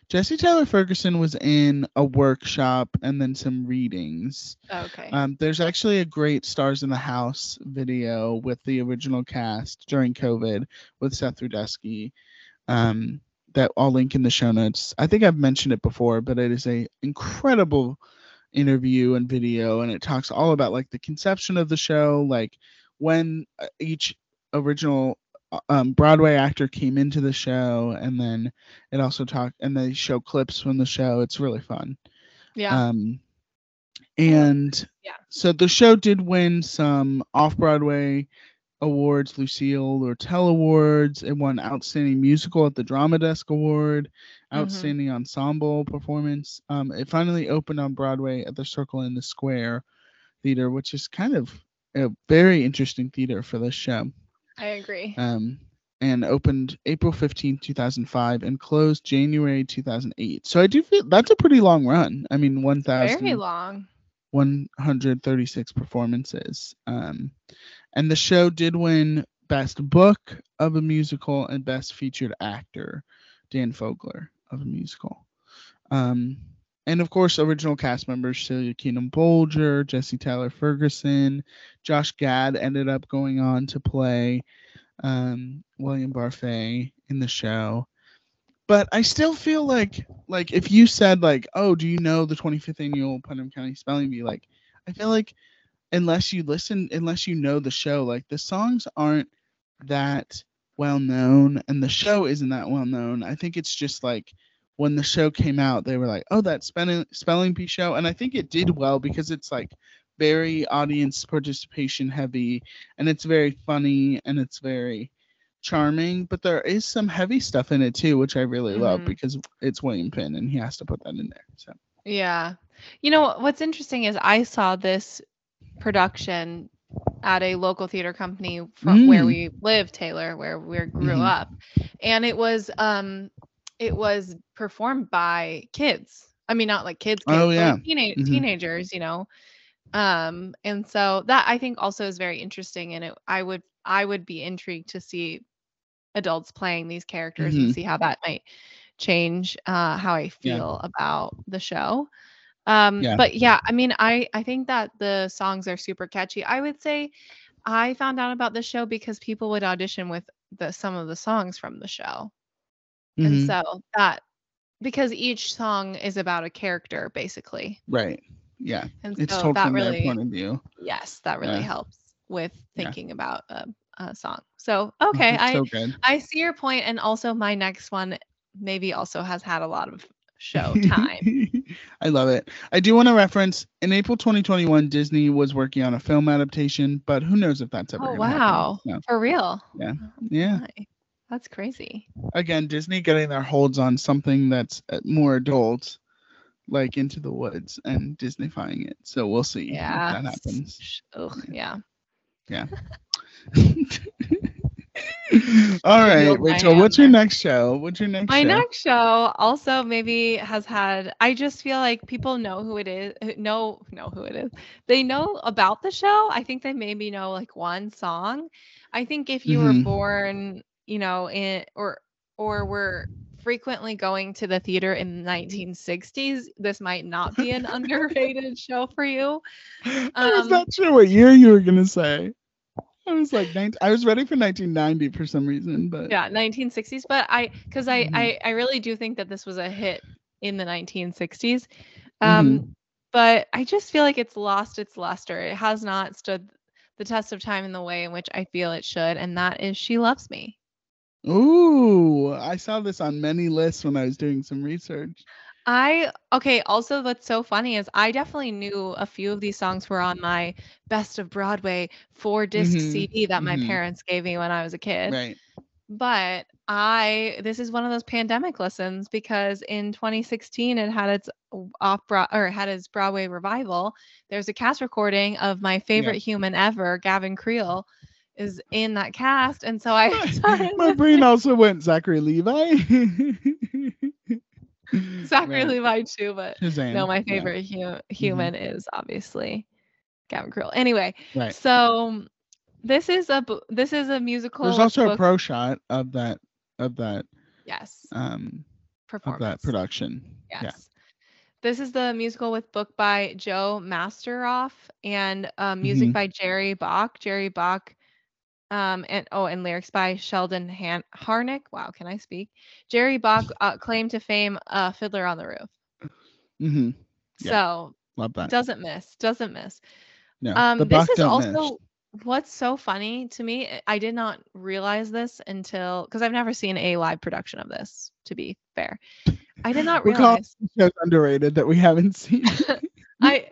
Jesse Tyler Ferguson was in a workshop and then some readings. Okay. Um, there's actually a great Stars in the House video with the original cast during COVID with Seth Rudetsky um, that I'll link in the show notes. I think I've mentioned it before, but it is an incredible interview and video, and it talks all about like the conception of the show, like when each original Um, Broadway actor came into the show, and then it also talked, and they show clips from the show. It's really fun. Yeah. Um, and yeah. So the show did win some off-Broadway awards, Lucille Lortel Awards. It won Outstanding Musical at the Drama Desk Award, Outstanding mm-hmm. Ensemble Performance. Um, it finally opened on Broadway at the Circle in the Square Theater, which is kind of a very interesting theater for this show. I agree. Um, and opened April fifteenth, two thousand five, and closed January two thousand eight. So I do feel that's a pretty long run. I mean, one thousand. Very long. one hundred thirty-six performances. Um, and the show did win Best Book of a Musical and Best Featured Actor, Dan Fogler, of a Musical. Um, and, of course, original cast members, Celia Keenan-Bolger, Jesse Tyler Ferguson. Josh Gad ended up going on to play um, William Barfay in the show. But I still feel like, like if you said, like, oh, do you know the twenty-fifth Annual Putnam County Spelling Bee? Like, I feel like unless you listen, unless you know the show, like, the songs aren't that well-known, and the show isn't that well-known. I think it's just, like, when the show came out, they were like, oh, that spelling, spelling bee show. And I think it did well because it's like very audience participation heavy, and it's very funny, and it's very charming. But there is some heavy stuff in it too, which I really mm-hmm. love because it's William Penn and he has to put that in there. So yeah. You know, what's interesting is I saw this production at a local theater company from mm. where we live, Taylor, where we grew mm. up. And it was... um. It was performed by kids. I mean, not like kids, kids oh, yeah. like teenage, mm-hmm. teenagers, you know? Um, and so that I think also is very interesting. And it, I would, I would be intrigued to see adults playing these characters mm-hmm. and see how that might change uh, how I feel yeah. about the show. Um, yeah. But yeah, I mean, I, I think that the songs are super catchy. I would say I found out about the show because people would audition with the, some of the songs from the show. And mm-hmm. so that, because each song is about a character, basically. Right. Yeah. And it's so told that from really, their point of view. Yes, that really yeah. helps with thinking yeah. about a, a song. So, okay. I so I see your point. And also my next one maybe also has had a lot of show time. I love it. I do want to reference, in April twenty twenty-one, Disney was working on a film adaptation, but who knows if that's ever oh, gonna happen. Oh, wow. No. For real? Yeah. Yeah. Nice. That's crazy. Again, Disney getting their holds on something that's more adult, like Into the Woods, and Disneyfying it. So we'll see yeah. if that happens. Ugh, yeah. Yeah. All right, Rachel, what's your next show? What's your next My show? My next show also maybe has had, I just feel like people know who it is. Know, know who it is. They know about the show. I think they maybe know like one song. I think if you mm-hmm. were born... you know, in, or or we're frequently going to the theater in the nineteen sixties, this might not be an underrated show for you. Um, I was not sure what year you were going to say. I was like, I was ready for nineteen ninety for some reason, but. Yeah, nineteen sixties, but I, because I, mm-hmm. I, I really do think that this was a hit in the nineteen sixties. Um, mm-hmm. But I just feel like it's lost its luster. It has not stood the test of time in the way in which I feel it should. And that is She Loves Me. Ooh, I saw this on many lists when I was doing some research. I, okay, also what's so funny is I definitely knew a few of these songs were on my Best of Broadway four disc mm-hmm. C D that my mm-hmm. parents gave me when I was a kid. Right. But I, this is one of those pandemic lessons, because in twenty sixteen, it had its off Broad, or it had its Broadway revival. There's a cast recording of my favorite yeah. human ever, Gavin Creel, is in that cast. And so I, my, my brain also went Zachary Levi. Zachary Man. Levi too, but Shazam. No, my favorite yeah. hu- human mm-hmm. is obviously Gavin Creel. Anyway, right. so this is a, this is a musical. There's also book. a pro shot of that, of that. Yes. Um, performance. Of that production. Yes. Yeah. This is the musical with book by Joe Masteroff and uh, music mm-hmm. by Jerry Bach, Jerry Bach. Um, and oh, and lyrics by Sheldon Han- Harnick. Wow, can I speak? Jerry Bach uh, claim to fame, uh, Fiddler on the Roof. Mm-hmm. Yeah. So love that. Doesn't miss, doesn't miss. No, um, the Bach this is also miss. What's so funny to me. I did not realize this until because I've never seen a live production of this. To be fair, I did not realize it's underrated that we haven't seen. I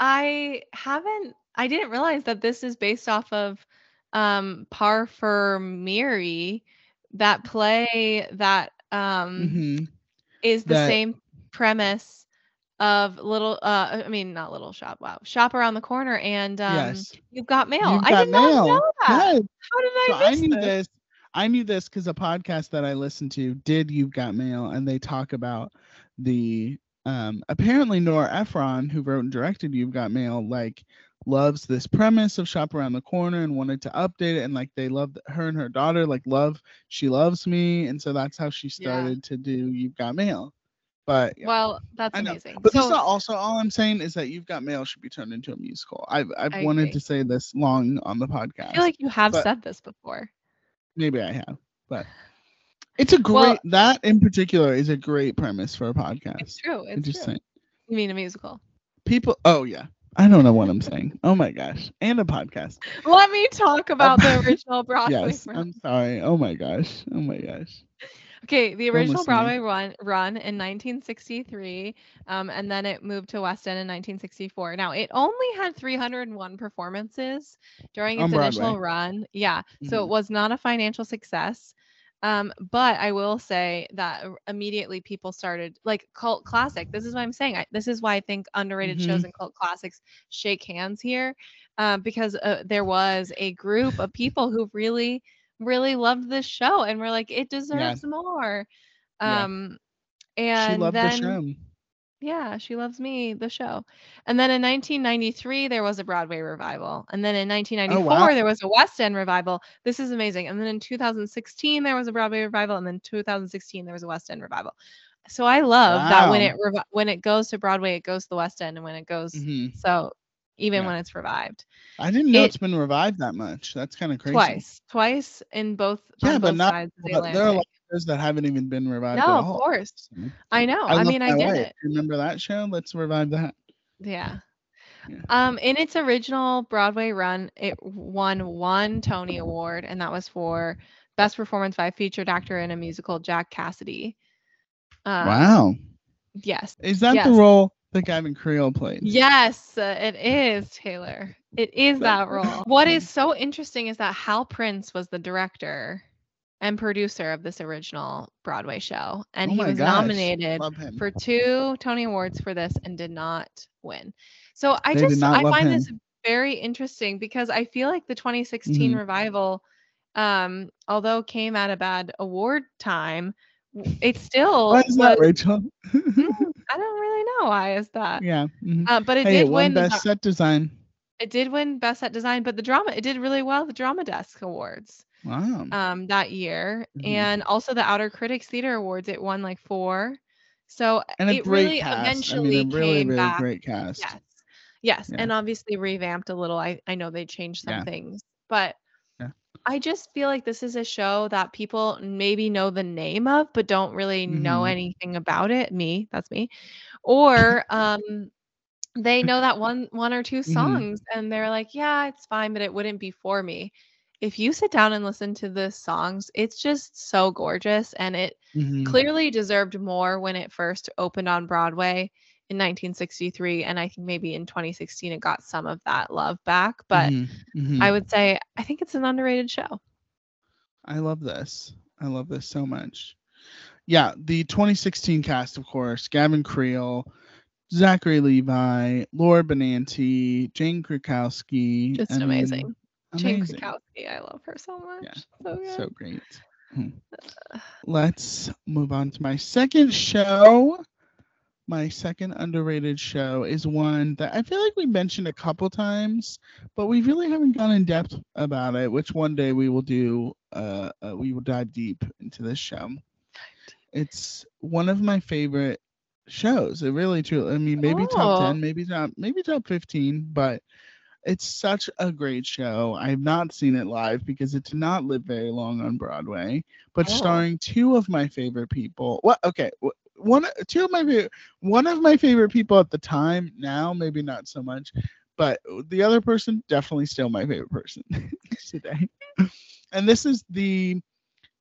I haven't. I didn't realize that this is based off of. Um, Par for Miri, that play that um, mm-hmm. is the that... same premise of Little, uh, I mean, not Little Shop, wow, Shop Around the Corner, and um, yes. You've Got Mail. You've I got did mail. not know that. Yes. How did I so miss I knew this? this? I knew this because a podcast that I listened to did You've Got Mail, and they talk about the, um, apparently Nora Ephron, who wrote and directed You've Got Mail, like, loves this premise of Shop Around the Corner and wanted to update it, and like they love her and her daughter like love She Loves Me, and so that's how she started yeah. to do You've Got Mail. But yeah, well, that's amazing. But so, this is also all I'm saying is that You've Got Mail should be turned into a musical. I've I've I wanted agree. to say this long on the podcast. I feel like you have said this before. Maybe I have, but it's a great well, that in particular is a great premise for a podcast. It's true. It's just true. You mean a musical? People. Oh yeah. I don't know what I'm saying. Oh my gosh. And a podcast. Let me talk about the original Broadway run. Yes, I'm sorry. Oh my gosh. Oh my gosh. Okay, the original Broadway run run in nineteen sixty-three, um, and then it moved to West End in nineteen sixty-four. Now, it only had three hundred one performances during its initial run. Yeah, mm-hmm. So it was not a financial success. Um, but I will say that immediately people started like cult classic. This is what I'm saying. I, this is why I think underrated mm-hmm. shows and cult classics shake hands here, uh, because uh, there was a group of people who really, really loved this show and were like, it deserves yeah. more. Um, yeah. And she loved then, the show. Yeah, She Loves Me, the show. And then in nineteen ninety-three, there was a Broadway revival. And then in nineteen ninety-four, oh, wow. there was a West End revival. This is amazing. And then in two thousand sixteen, there was a Broadway revival. And then two thousand sixteen, there was a West End revival. So I love wow. that when it revi- when it goes to Broadway, it goes to the West End. And when it goes, mm-hmm. so even yeah. when it's revived. I didn't know it, it's been revived that much. That's kind of crazy. Twice. Twice in both Yeah, but both not, sides of the Atlantic. There are like that haven't even been revived no at all. Of course I know I, I mean I get it. Remember that show? Let's revive that. Yeah. yeah um in its original Broadway run, it won one Tony Award, and that was for best performance by a featured actor in a musical, Jack Cassidy. Um, wow. Yes. Is that yes. the role that Gavin Creel played? Yes, uh, it is, Taylor. It is that role. What is so interesting is that Hal Prince was the director and producer of this original Broadway show. And oh he was gosh. nominated for two Tony Awards for this and did not win. So I they just, I find him. this very interesting because I feel like the twenty sixteen mm-hmm. revival, um, although came at a bad award time, it still. Why is was, that, Rachel? I don't really know. Why is that? Yeah. Mm-hmm. Uh, but it hey, did it win. Best the, set design. It did win Best Set Design, but the drama, it did really well, the Drama Desk Awards. Wow. Um, that year, mm-hmm. and also the Outer Critics Theater Awards, it won like four. So and a it great really cast. eventually I mean, a really, came really back. Great cast. Yes, yes, yeah. and obviously revamped a little. I I know they changed some yeah. things, but yeah. I just feel like this is a show that people maybe know the name of, but don't really mm-hmm. know anything about it. Me, that's me, or um. They know that one one or two songs, mm-hmm. and they're like, yeah, it's fine, but it wouldn't be for me. If you sit down and listen to the songs, it's just so gorgeous. And it mm-hmm. clearly deserved more when it first opened on Broadway in nineteen sixty-three. And I think maybe in twenty sixteen, it got some of that love back. But mm-hmm. Mm-hmm. I would say, I think it's an underrated show. I love this. I love this so much. Yeah, the twenty sixteen cast, of course, Gavin Creel, Zachary Levi, Laura Benanti, Jane Krakowski. Just amazing. amazing. Jane Krakowski, I love her so much. Yeah, so, good. so great. Let's move on to my second show. My second underrated show is one that I feel like we mentioned a couple times, but we really haven't gone in depth about it, which one day we will do. Uh, uh, we will dive deep into this show. It's one of my favorite shows. It really, truly, I mean, maybe oh. top ten, maybe top, maybe top fifteen, but it's such a great show. I've not seen it live because it did not live very long on Broadway, but oh. starring two of my favorite people. Well, okay. One, two of my favorite, one of my favorite people at the time. Now, maybe not so much, but the other person, definitely still my favorite person today. And this is the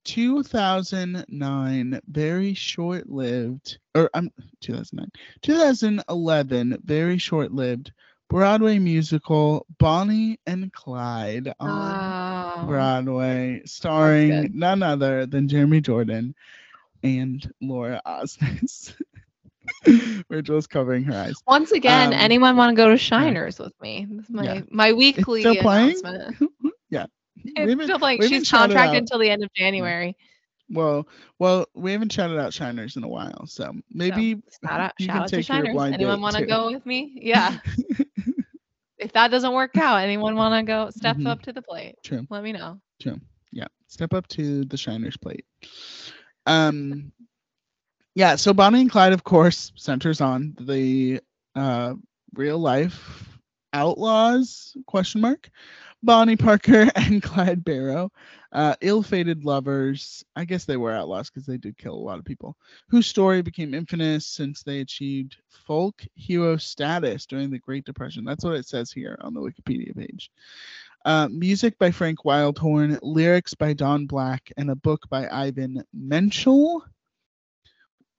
two thousand nine very short-lived, or I'm um, two thousand nine, two thousand eleven very short-lived Broadway musical Bonnie and Clyde on oh. Broadway, starring none other than Jeremy Jordan and Laura Osnes. Rachel's covering her eyes. Once again, um, anyone want to go to Shiners yeah. with me? This is my, yeah. my weekly it's still announcement. Playing? yeah. It's still playing. She's contracted until the end of January. Well, well, we haven't shouted out Shiners in a while, so maybe so, shout out, you shout can out take to Shiners. Anyone want to go with me? Yeah. If that doesn't work out, anyone want to go step mm-hmm. up to the plate? True. Let me know. True. Yeah. Step up to the Shiners plate. Um, yeah, so Bonnie and Clyde, of course, centers on the uh, real life outlaws, question mark, Bonnie Parker and Clyde Barrow, uh, ill-fated lovers, I guess they were outlaws because they did kill a lot of people, whose story became infamous since they achieved folk hero status during the Great Depression. That's what it says here on the Wikipedia page. Uh, music by Frank Wildhorn, lyrics by Don Black, and a book by Ivan Menchel.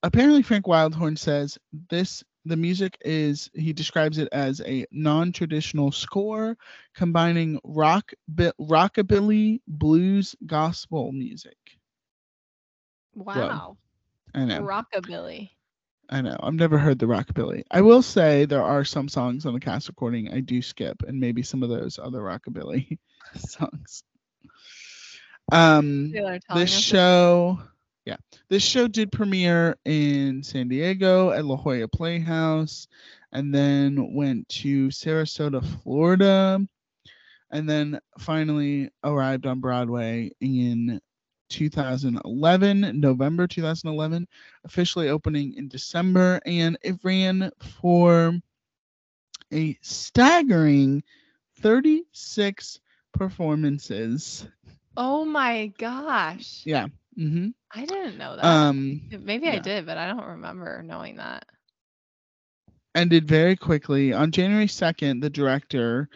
Apparently, Frank Wildhorn says this, the music is, he describes it as a non-traditional score combining rock, bi- rockabilly, blues, gospel music. Wow. Whoa. I know. Rockabilly. I know. I've never heard the rockabilly. I will say there are some songs on the cast recording I do skip, and maybe some of those other rockabilly songs. Um, this show, yeah, this show did premiere in San Diego at La Jolla Playhouse, and then went to Sarasota, Florida, and then finally arrived on Broadway in two thousand eleven, November two thousand eleven, officially opening in December, and it ran for a staggering thirty-six performances. Oh my gosh. Yeah. Mm-hmm. I didn't know that. Um, Maybe yeah. I did, but I don't remember knowing that. Ended very quickly. On January second, the director,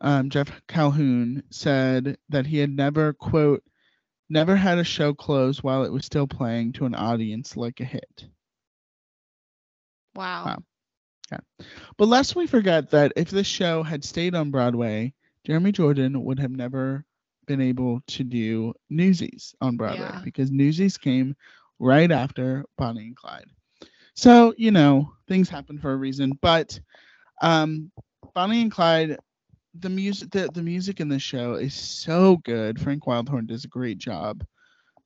um, Jeff Calhoun, said that he had never, quote, never had a show close while it was still playing to an audience like a hit. Wow. Wow. Yeah. But lest we forget that if this show had stayed on Broadway, Jeremy Jordan would have never been able to do Newsies on Broadway yeah. because Newsies came right after Bonnie and Clyde. So, you know, things happen for a reason. But um, Bonnie and Clyde, the music the, the music in this show is so good. Frank Wildhorn does a great job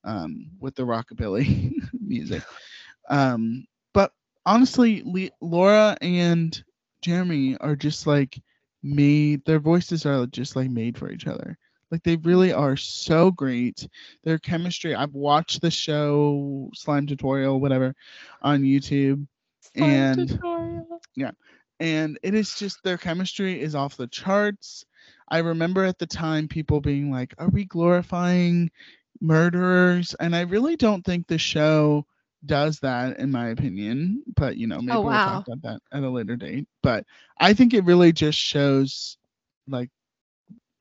um, with the rockabilly music. Um, but honestly, Le- Laura and Jeremy are just like made, their voices are just like made for each other. Like, they really are so great. Their chemistry, I've watched the show, Slime Tutorial, whatever, on YouTube. Slime and, Tutorial. Yeah. And it is just, their chemistry is off the charts. I remember at the time people being like, are we glorifying murderers? And I really don't think the show does that, in my opinion. But, you know, maybe oh, wow. we'll talk about that at a later date. But I think it really just shows, like,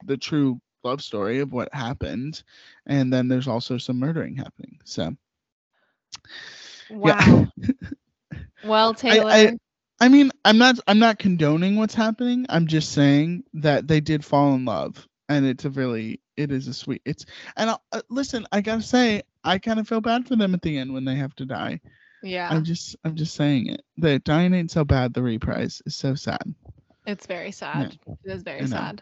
the true love story of what happened, and then there's also some murdering happening. So wow. Yeah. Well, Taylor, I, I, I mean I'm not I'm not condoning what's happening. I'm just saying that they did fall in love, and it's a really it is a sweet it's and I, uh, listen, I gotta say I kind of feel bad for them at the end when they have to die. Yeah. I'm just I'm just saying it. The dying ain't so bad, the reprise is so sad. It's very sad. Yeah. It is very sad.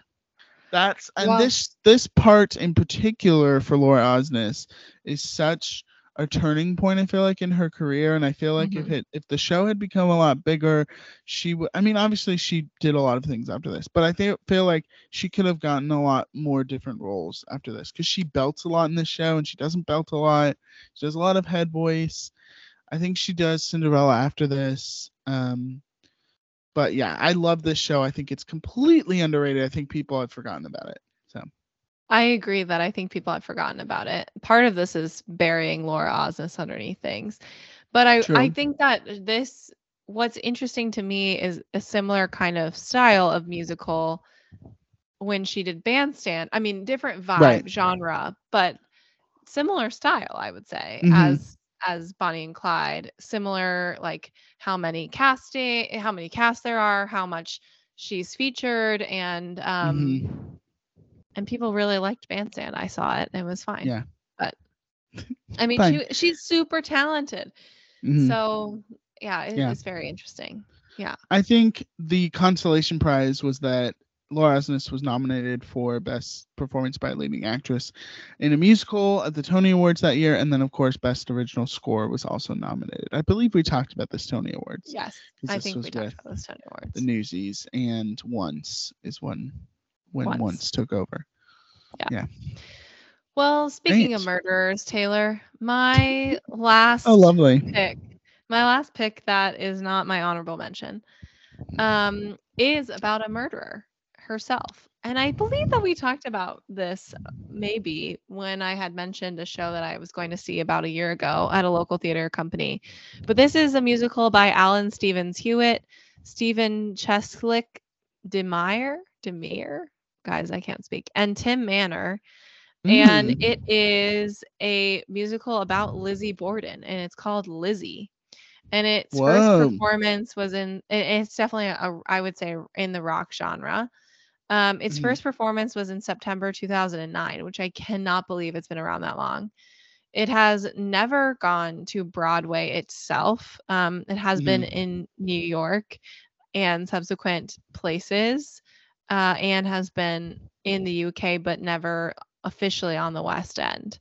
That's and well, this this part in particular for Laura Osnes is such a turning point, I feel like, in her career. And I feel like mm-hmm. if it if the show had become a lot bigger, she would, I mean, obviously she did a lot of things after this, but I th- feel like she could have gotten a lot more different roles after this, because she belts a lot in this show and she doesn't belt a lot. She does a lot of head voice. I think she does Cinderella after this. Um, but yeah, I love this show. I think it's completely underrated. I think people have forgotten about it. So. I agree that I think people have forgotten about it. Part of this is burying Laura Osnes underneath things. But I, I think that this, what's interesting to me is a similar kind of style of musical when she did Bandstand. I mean, different vibe, right. genre, but similar style, I would say, mm-hmm. as as Bonnie and Clyde. Similar, like how many casting, how many casts there are, how much she's featured, and... um. Mm-hmm. And people really liked Bandstand. I saw it and it was fine. Yeah. But I mean, she, she's super talented. Mm-hmm. So yeah, it yeah. is very interesting. Yeah. I think the consolation prize was that Laura Osnes was nominated for Best Performance by a Leading Actress in a Musical at the Tony Awards that year. And then, of course, Best Original Score was also nominated. I believe we talked about this Tony Awards. Yes. I think we talked about this Tony Awards. The Newsies and Once is one. When once. once took over. Yeah. yeah. Well, speaking Thanks. of murderers, Taylor, my last oh, lovely. pick, my last pick that is not my honorable mention, um, is about a murderer herself. And I believe that we talked about this maybe when I had mentioned a show that I was going to see about a year ago at a local theater company. But this is a musical by Alan Stevens Hewitt, Stephen Cheslick DeMeyer, DeMeyer. guys, I can't speak, and Tim Manor. And mm. it is a musical about Lizzie Borden, and it's called Lizzie. And its Whoa. first performance was in, it's definitely, a, I would say, in the rock genre. Um, its mm. first performance was in September two thousand nine, which I cannot believe it's been around that long. It has never gone to Broadway itself. Um, it has mm. been in New York and subsequent places. Uh, and has been in the U K, but never officially on the West End.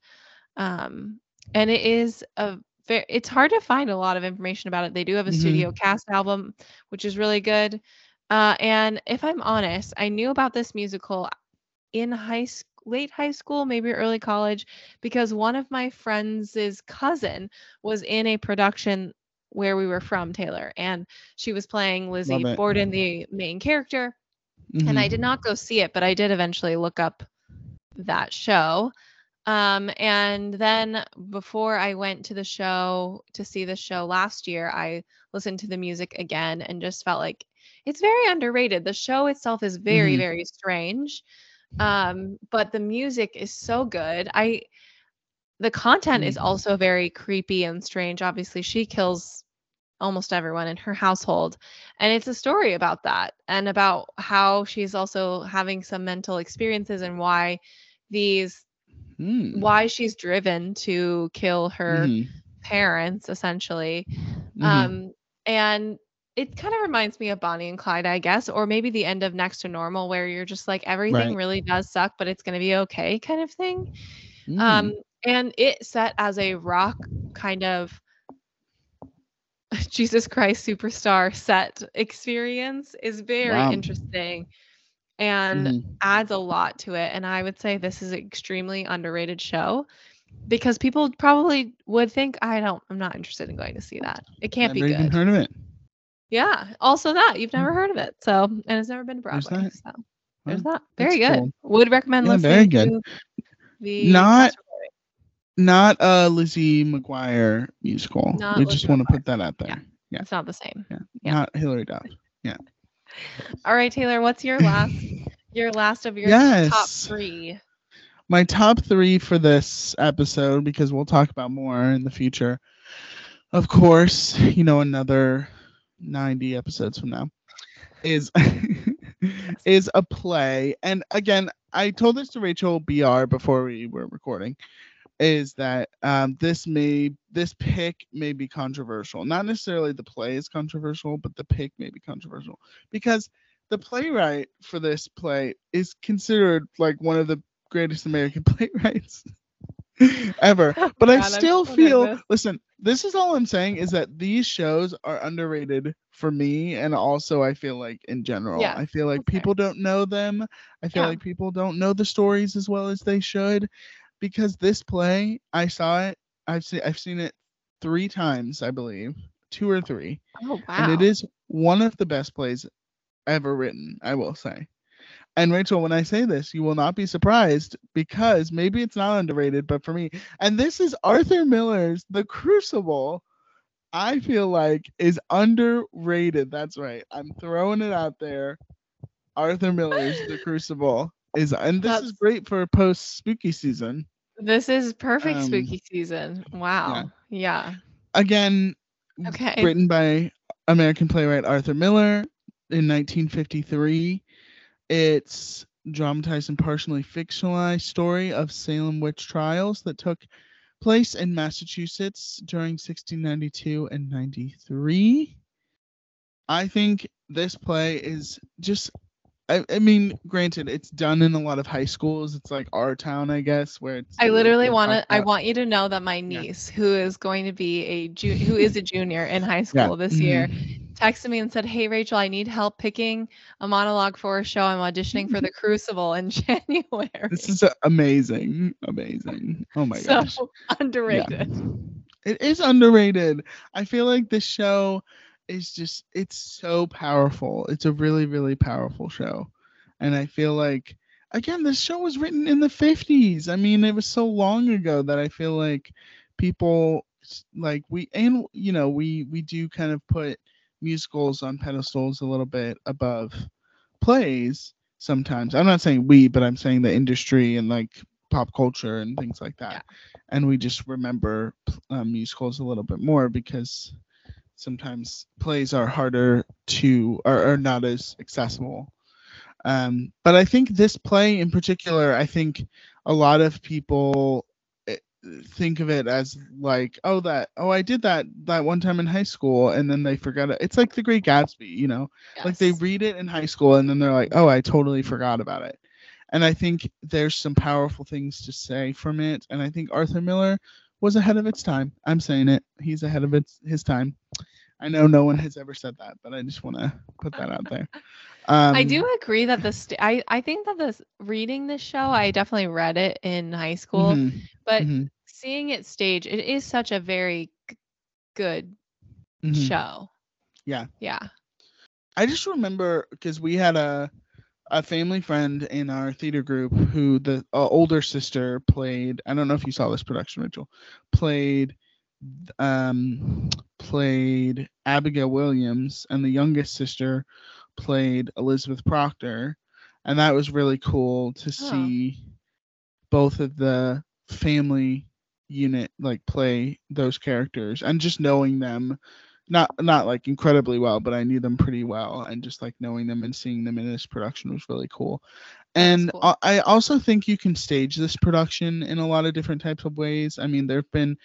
Um, and it is a very, it's hard to find a lot of information about it. They do have a mm-hmm. studio cast album, which is really good. Uh, and if I'm honest, I knew about this musical in high school, late high school, maybe early college, because one of my friends' cousin was in a production where we were from, Taylor, and she was playing Lizzie Borden, the main character. Mm-hmm. And I did not go see it, but I did eventually look up that show. Um, and then before I went to the show to see the show last year, I listened to the music again and just felt like it's very underrated. The show itself is very, mm-hmm. very strange. Um, but the music is so good. I, the content mm-hmm. is also very creepy and strange. Obviously, she kills almost everyone in her household, and it's a story about that and about how she's also having some mental experiences and why these mm. why she's driven to kill her mm. parents, essentially. mm. Um and it kind of reminds me of Bonnie and Clyde, I guess, or maybe the end of Next to Normal, where you're just like, everything right. really does suck, but it's going to be okay, kind of thing. mm. Um and it set as a rock kind of Jesus Christ Superstar set experience is very wow. interesting and mm-hmm. adds a lot to it. And I would say this is an extremely underrated show, because people probably would think, I don't, I'm not interested in going to see that. It can't never be good. Even heard of it. Yeah. Also that you've never heard of it. So, and it's never been Broadway. There's that. So there's well, that. Very good. Cool. Would recommend yeah, listening very good. to the not. Not a Lizzie McGuire musical. Not we Lizzie just want McGuire. to put that out there. Yeah. yeah. It's not the same. Yeah. yeah. Not Hilary Duff. Yeah. All right, Taylor, what's your last your last of your yes. top three? My top three for this episode, because we'll talk about more in the future. Of course, you know, another ninety episodes from now is is a play. And again, I told this to Rachel B R before we were recording. is that um, this may this pick may be controversial. Not necessarily the play is controversial, but the pick may be controversial because the playwright for this play is considered like one of the greatest American playwrights ever. But I God, still feel, listen, this is all I'm saying is that these shows are underrated for me, and also I feel like in general. Yeah. I feel like okay. people don't know them. I feel yeah. like people don't know the stories as well as they should. Because this play, I saw it, I've seen I've seen it three times, I believe. Two or three. Oh, wow. And it is one of the best plays ever written, I will say. And Rachel, when I say this, you will not be surprised, because maybe it's not underrated, but for me, and this is Arthur Miller's The Crucible, I feel like is underrated. That's right. I'm throwing it out there. Arthur Miller's The Crucible. Is and this That's, is great for post spooky season. This is perfect um, spooky season. Wow. Yeah. yeah. Again, okay. written by American playwright Arthur Miller in nineteen fifty-three. It's dramatized and partially fictionalized story of Salem witch trials that took place in Massachusetts during sixteen ninety-two and ninety-three. I think this play is just I, I mean, granted, it's done in a lot of high schools. It's like Our Town, I guess, where it's. I literally want to. I want you to know that my niece, yeah. who is going to be a ju- who is a junior in high school yeah. this mm-hmm. year, texted me and said, "Hey, Rachel, I need help picking a monologue for a show. I'm auditioning for The Crucible in January." This is amazing, amazing. Oh my so gosh, so underrated. Yeah. It is underrated. I feel like this show. It's just, it's so powerful. It's a really, really powerful show. And I feel like, again, this show was written in the fifties. I mean, it was so long ago that I feel like people, like we, and, you know, we, we do kind of put musicals on pedestals a little bit above plays sometimes. I'm not saying we, but I'm saying the industry and like pop culture and things like that. Yeah. And we just remember um, musicals a little bit more because sometimes plays are harder to, or are not as accessible. Um, but I think this play in particular, I think a lot of people think of it as like, oh, that, oh, I did that that one time in high school, and then they forgot it. It's like The Great Gatsby, you know, yes. like they read it in high school, and then they're like, oh, I totally forgot about it. And I think there's some powerful things to say from it. And I think Arthur Miller was ahead of its time. I'm saying it. He's ahead of its his time. I know no one has ever said that, but I just want to put that out there. Um, I do agree that this, st- I, I think that this, reading this show, I definitely read it in high school, mm-hmm, but mm-hmm. seeing it staged, it is such a very g- good mm-hmm. show. Yeah. Yeah. I just remember, because we had a, a family friend in our theater group who the uh, older sister played, I don't know if you saw this production, Rachel, played um, played Abigail Williams, and the youngest sister played Elizabeth Proctor. And that was really cool to oh. see both of the family unit like play those characters, and just knowing them. Not not like incredibly well, but I knew them pretty well, and just like knowing them and seeing them in this production was really cool. And cool. I also think you can stage this production in a lot of different types of ways. I mean, there have been,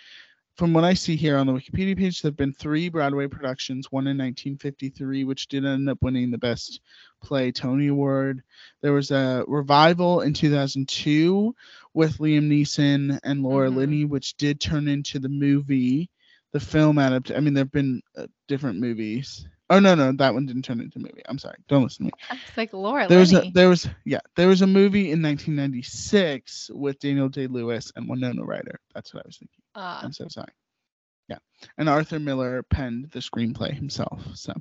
from what I see here on the Wikipedia page, there have been three Broadway productions, one in nineteen fifty-three, which did end up winning the Best Play Tony Award. There was a revival in two thousand two with Liam Neeson and Laura mm-hmm. Linney, which did turn into the movie. The film adaptation. I mean, there have been uh, different movies. Oh no, no, that one didn't turn into a movie. I'm sorry. Don't listen to me. It's like Laura. There Lenny. was a, there was yeah, there was a movie in nineteen ninety-six with Daniel Day-Lewis and Winona Ryder. That's what I was thinking. Uh, I'm so sorry. Yeah, and Arthur Miller penned the screenplay himself. So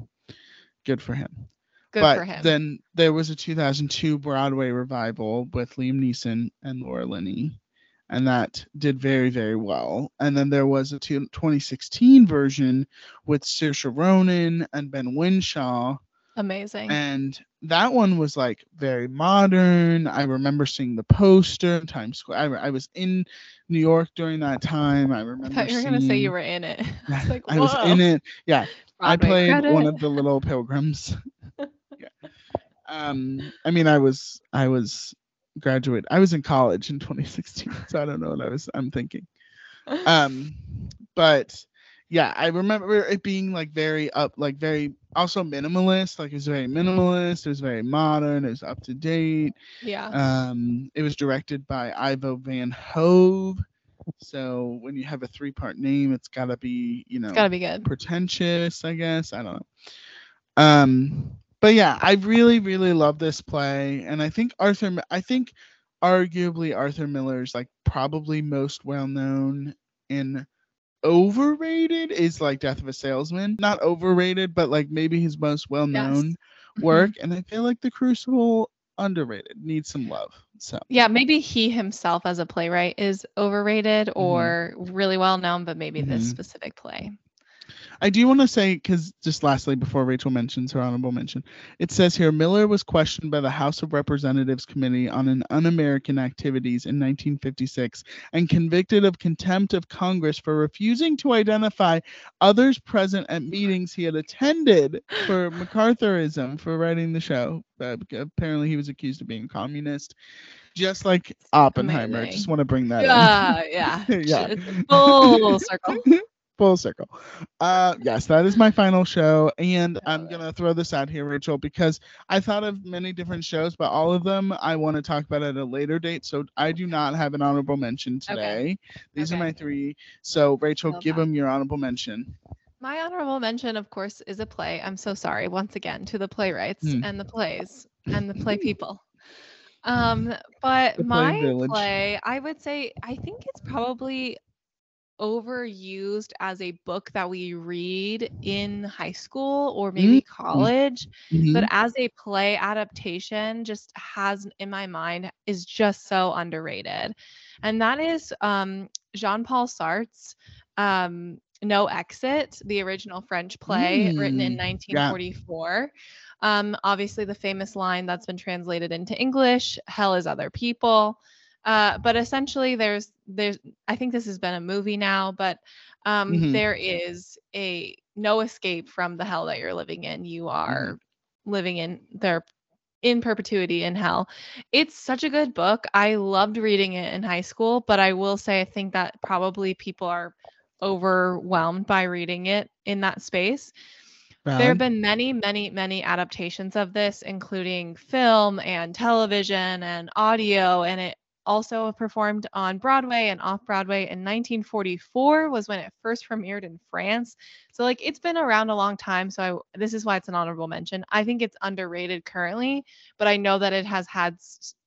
good for him. Good but for him. Then there was a two thousand two Broadway revival with Liam Neeson and Laura Linney. And that did very, very well. And then there was a two- twenty sixteen version with Saoirse Ronan and Ben Whishaw. Amazing. And that one was like very modern. I remember seeing the poster in Times Square. I, re- I was in New York during that time. I remember. I thought you were seeing... gonna say you were in it. I was like, whoa. I was in it. Yeah, Broadway I played credit. One of the little pilgrims. yeah. Um. I mean, I was. I was. graduate. I was in college in twenty sixteen, so I don't know what I was I'm thinking. Um, but yeah, I remember it being like very up, like very also minimalist. Like it was very minimalist. It was very modern. It was up to date. Yeah. Um, it was directed by Ivo Van Hove. So when you have a three part name, it's gotta be, you know, it's gotta be good. Pretentious, I guess. I don't know. Um, but yeah, I really, really love this play. And I think Arthur, I think arguably Arthur Miller's like probably most well known and overrated is like Death of a Salesman. Not overrated, but like maybe his most well known yes. work. And I feel like The Crucible, underrated, needs some love. So yeah, maybe he himself as a playwright is overrated or mm-hmm. really well known, but maybe mm-hmm. this specific play. I do want to say, because just lastly, before Rachel mentions her honorable mention, it says here, Miller was questioned by the House of Representatives Committee on an Un-American Activities in nineteen fifty-six and convicted of contempt of Congress for refusing to identify others present at meetings he had attended for MacArthurism, for writing the show. Uh, apparently he was accused of being a communist. Just like Oppenheimer. Amazing. Just want to bring that uh, in. Yeah, yeah. It's full circle. Full circle. Uh, yes, that is my final show. And I'm going to throw this out here, Rachel, because I thought of many different shows, but all of them I want to talk about at a later date. So I do not have an honorable mention today. Okay. These okay. are my three. So, Rachel, Love give that. them your honorable mention. My honorable mention, of course, is a play. I'm so sorry, once again, to the playwrights mm. and the plays and the play people. Um, but the play my village. play, I would say, I think it's probably overused as a book that we read in high school or maybe mm-hmm. college, mm-hmm. but as a play adaptation just has in my mind is just so underrated. And that is um, Jean-Paul Sartre's um, No Exit, the original French play mm-hmm. written in nineteen forty-four. Yeah. Um, obviously the famous line that's been translated into English, hell is other people. Uh, but essentially there's, there's, I think this has been a movie now, but, um, mm-hmm. there is a no escape from the hell that you're living in. You are mm-hmm. living in there in perpetuity in hell. It's such a good book. I loved reading it in high school, but I will say, I think that probably people are overwhelmed by reading it in that space. Wow. There have been many, many, many adaptations of this, including film and television and audio, and it also performed on Broadway and off-Broadway in nineteen forty-four was when it first premiered in France. So like it's been around a long time. So I, this is why it's an honorable mention. I think it's underrated currently, but I know that it has had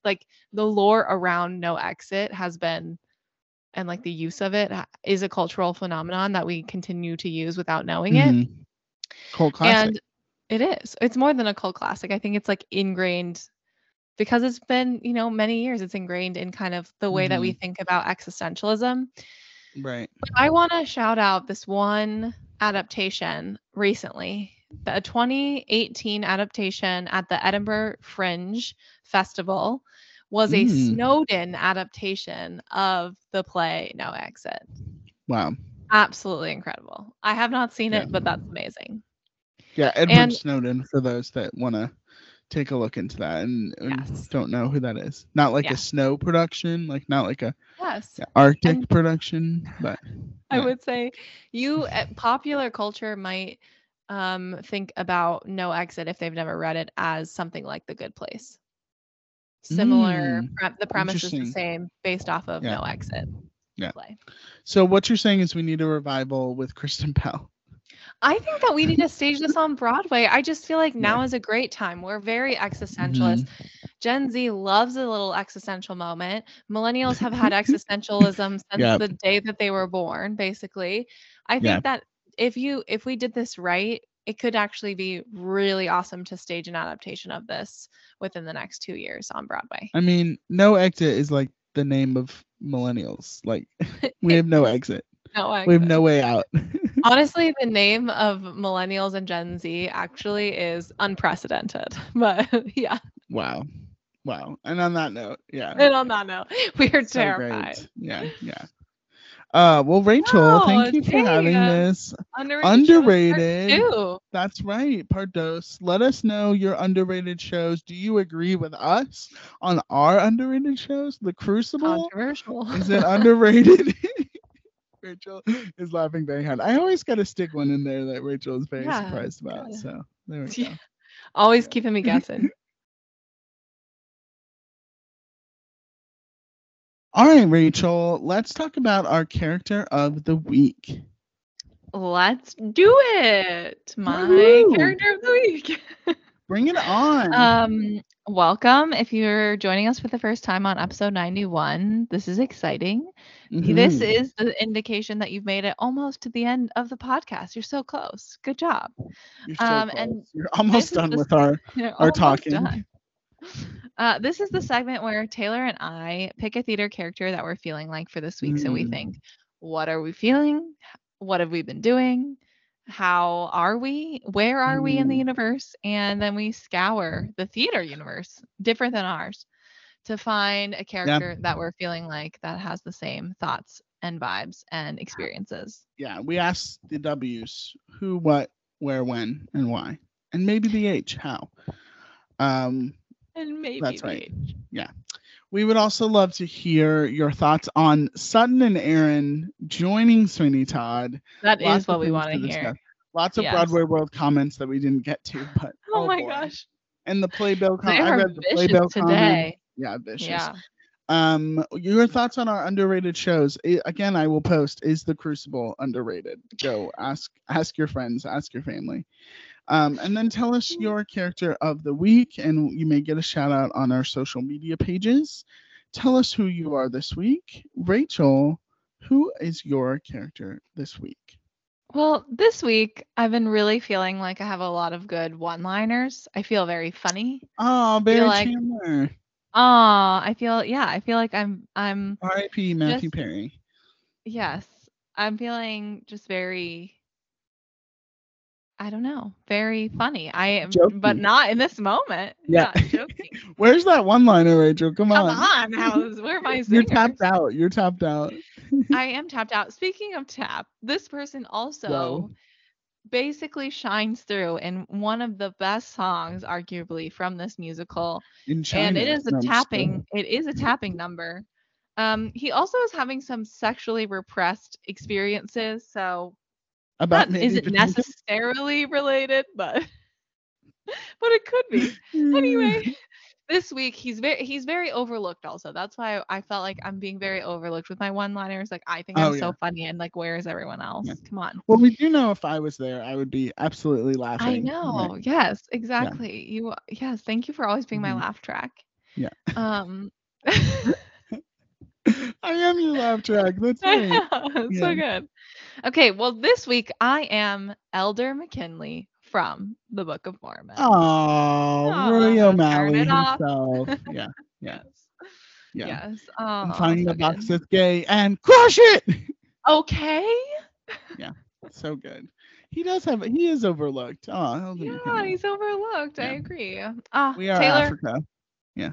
like the lore around No Exit has been, and like the use of it is a cultural phenomenon that we continue to use without knowing mm-hmm. it. Cult classic. And it is. It's more than a cult classic. I think it's like ingrained. Because it's been, you know, many years, it's ingrained in kind of the way mm-hmm. that we think about existentialism. Right. But I want to shout out this one adaptation recently, the twenty eighteen adaptation at the Edinburgh Fringe Festival was mm. a Snowden adaptation of the play No Exit. Wow. Absolutely incredible. I have not seen yeah. it, but that's amazing. Yeah, Edward and, Snowden, for those that want to take a look into that and, and yes. don't know who that is. Not like yeah. a snow production, like not like a yes. Arctic and production, but I yeah. would say you at popular culture might um think about No Exit if they've never read it as something like The Good Place. Similar mm, pre- the premise is the same based off of yeah. No Exit. Yeah. Play. So what you're saying is we need a revival with Kristen Bell. I think that we need to stage this on Broadway. I just feel like now yeah. is a great time. We're very existentialist. Mm-hmm. Gen Z loves a little existential moment. Millennials have had existentialism since yep. the day that they were born, basically. I think yep. that if you if we did this right, it could actually be really awesome to stage an adaptation of this within the next two years on Broadway. I mean, No Exit is like the name of millennials. Like we have no exit. No exit. We have no way out. Honestly, the name of millennials and Gen Z actually is unprecedented, but yeah. Wow. Wow. And on that note, yeah. And on that note, we are so terrified. Great. Yeah. Yeah. Uh, well, Rachel, wow, thank you dang, for having uh, this. Underrated. underrated. That's right. Pardos. Let us know your underrated shows. Do you agree with us on our underrated shows? The Crucible? Controversial. Is it underrated? Rachel is laughing very hard. I always got to stick one in there that Rachel is very yeah, surprised about. Yeah. So there we go. Yeah. Always yeah. keeping me guessing. All right, Rachel, let's talk about our character of the week. Let's do it. My Woo-hoo. Character of the week. Bring it on. Um, welcome. If you're joining us for the first time on episode ninety-one, this is exciting. Mm-hmm. This is the indication that you've made it almost to the end of the podcast. You're so close. Good job. You're so um, close. And you're almost done with our, our talking. Done. Uh, this is the segment where Taylor and I pick a theater character that we're feeling like for this week. Mm. So we think, what are we feeling? What have we been doing? How are we? Where are mm. we in the universe? And then we scour the theater universe, different than ours, to find a character yeah. that we're feeling like that has the same thoughts and vibes and experiences. Yeah, we asked the W's, who, what, where, when, and why. And maybe the H, how. Um... And maybe that's right. Age. Yeah. We would also love to hear your thoughts on Sutton and Aaron joining Sweeney Todd. That Lots is what we want to hear. Stuff. Lots of yes. Broadway World comments that we didn't get to, but oh, oh my boy. gosh. And the Playbill com- I read the Playbill today. Comment. Yeah, vicious. Yeah. Um, your thoughts on our underrated shows. I, again, I will post, is The Crucible underrated? Go ask ask your friends, ask your family. Um, and then tell us your character of the week, and you may get a shout out on our social media pages. Tell us who you are this week. Rachel, who is your character this week? Well, this week, I've been really feeling like I have a lot of good one-liners. I feel very funny. Oh, Barry like, Chandler. Oh, I feel, yeah, I feel like I'm... I'm R I P Matthew just, Perry. Yes. I'm feeling just very... I don't know. Very funny. I am, joking. But not in this moment. Yeah. Where's that one-liner, Rachel? Come on. Come on. How's, where am I? You're tapped out. You're tapped out. I am tapped out. Speaking of tap, this person also Whoa. basically shines through in one of the best songs, arguably, from this musical. In China, and it is a no, tapping. It is a tapping number. Um, he also is having some sexually repressed experiences, so. About that isn't necessarily related, but but it could be. Anyway, this week he's very he's very overlooked also. That's why I, I felt like I'm being very overlooked with my one-liners. Like I think oh, I'm yeah. so funny, and like where is everyone else? Yeah. Come on. Well, we do know if I was there, I would be absolutely laughing. I know. Right? Yes, exactly. Yeah. You yes. Thank you for always being mm-hmm. my laugh track. Yeah. Um. I am your laugh track. That's right. Yeah. So good. Okay, well, this week I am Elder McKinley from the Book of Mormon. Oh, oh Rory O'Malley himself. Yeah, yeah, yeah. Yes. Oh, I'm finding so the good. box that's gay and crush it. Okay. Yeah, so good. He does have. He is overlooked. Oh, Elder yeah, McKinley. He's overlooked. Yeah. I agree. Ah, oh, we are Taylor. Africa. Yeah.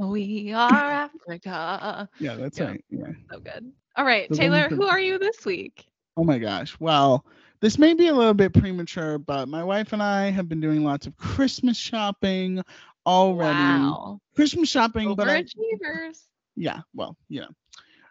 We are Africa. Yeah, that's yeah. right. Yeah. So good. All right, the Taylor, who are you this week? Oh my gosh. Well, this may be a little bit premature, but my wife and I have been doing lots of Christmas shopping already. Wow. Christmas shopping, but I, yeah, well, yeah.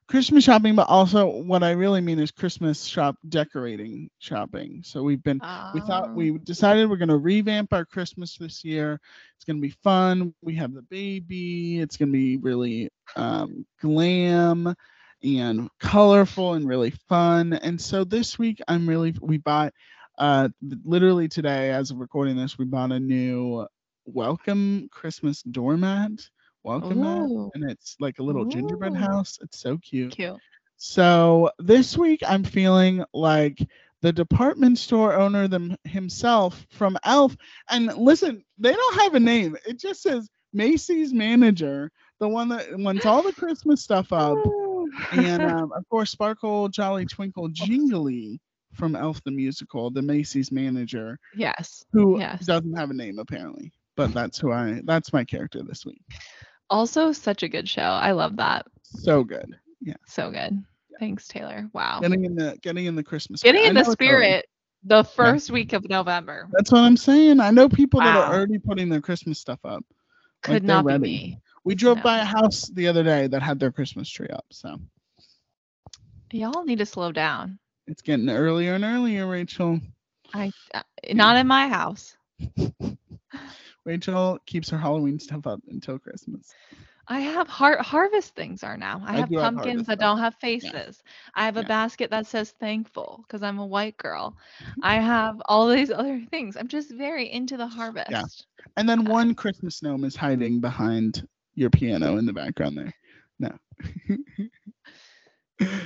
Christmas shopping, but also what I really mean is Christmas shop decorating shopping. So we've been, oh. we thought we decided we're going to revamp our Christmas this year. It's going to be fun. We have the baby. It's going to be really um, glam and colorful and really fun. And so this week I'm really, we bought, uh, literally today as of recording this, we bought a new welcome Christmas doormat. Welcome Ooh. And it's like a little Ooh. gingerbread house. It's so cute. Cute. So this week I'm feeling like the department store owner them himself from Elf. And listen, they don't have a name. It just says Macy's manager, the one that wants all the Christmas stuff up. And um, of course, Sparkle, Jolly, Twinkle, Jingly from Elf the Musical, the Macy's manager. Yes. Who yes. doesn't have a name apparently, but that's who I. That's my character this week. Also such a good show. I love that. So good. Yeah. So good. Yeah. Thanks, Taylor. Wow. Getting in the getting in the Christmas getting spirit. in the spirit the first yeah. week of November. That's what I'm saying. I know people wow. that are already putting their Christmas stuff up. Could like not be me. We drove no. by a house the other day that had their Christmas tree up. So y'all need to slow down. It's getting earlier and earlier, Rachel. I uh, not in my house. Rachel keeps her Halloween stuff up until Christmas. I have har- harvest things are now. I, I have pumpkins have that don't have faces. Yes. I have a yeah. basket that says thankful because I'm a white girl. I have all these other things. I'm just very into the harvest. Yeah. And then uh, one Christmas gnome is hiding behind your piano in the background there. No.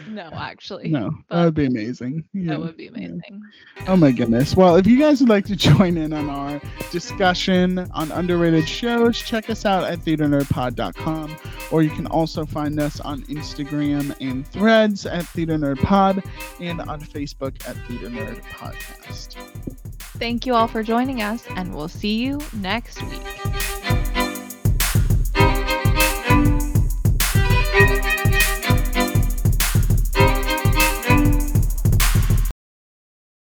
No, actually. No, that would be amazing. Yeah. That would be amazing. Oh my goodness. Well, if you guys would like to join in on our discussion on underrated shows, check us out at theater nerd pod dot com, or you can also find us on Instagram and Threads at theater nerd pod and on Facebook at Theater Nerd Podcast. Thank you all for joining us, and we'll see you next week.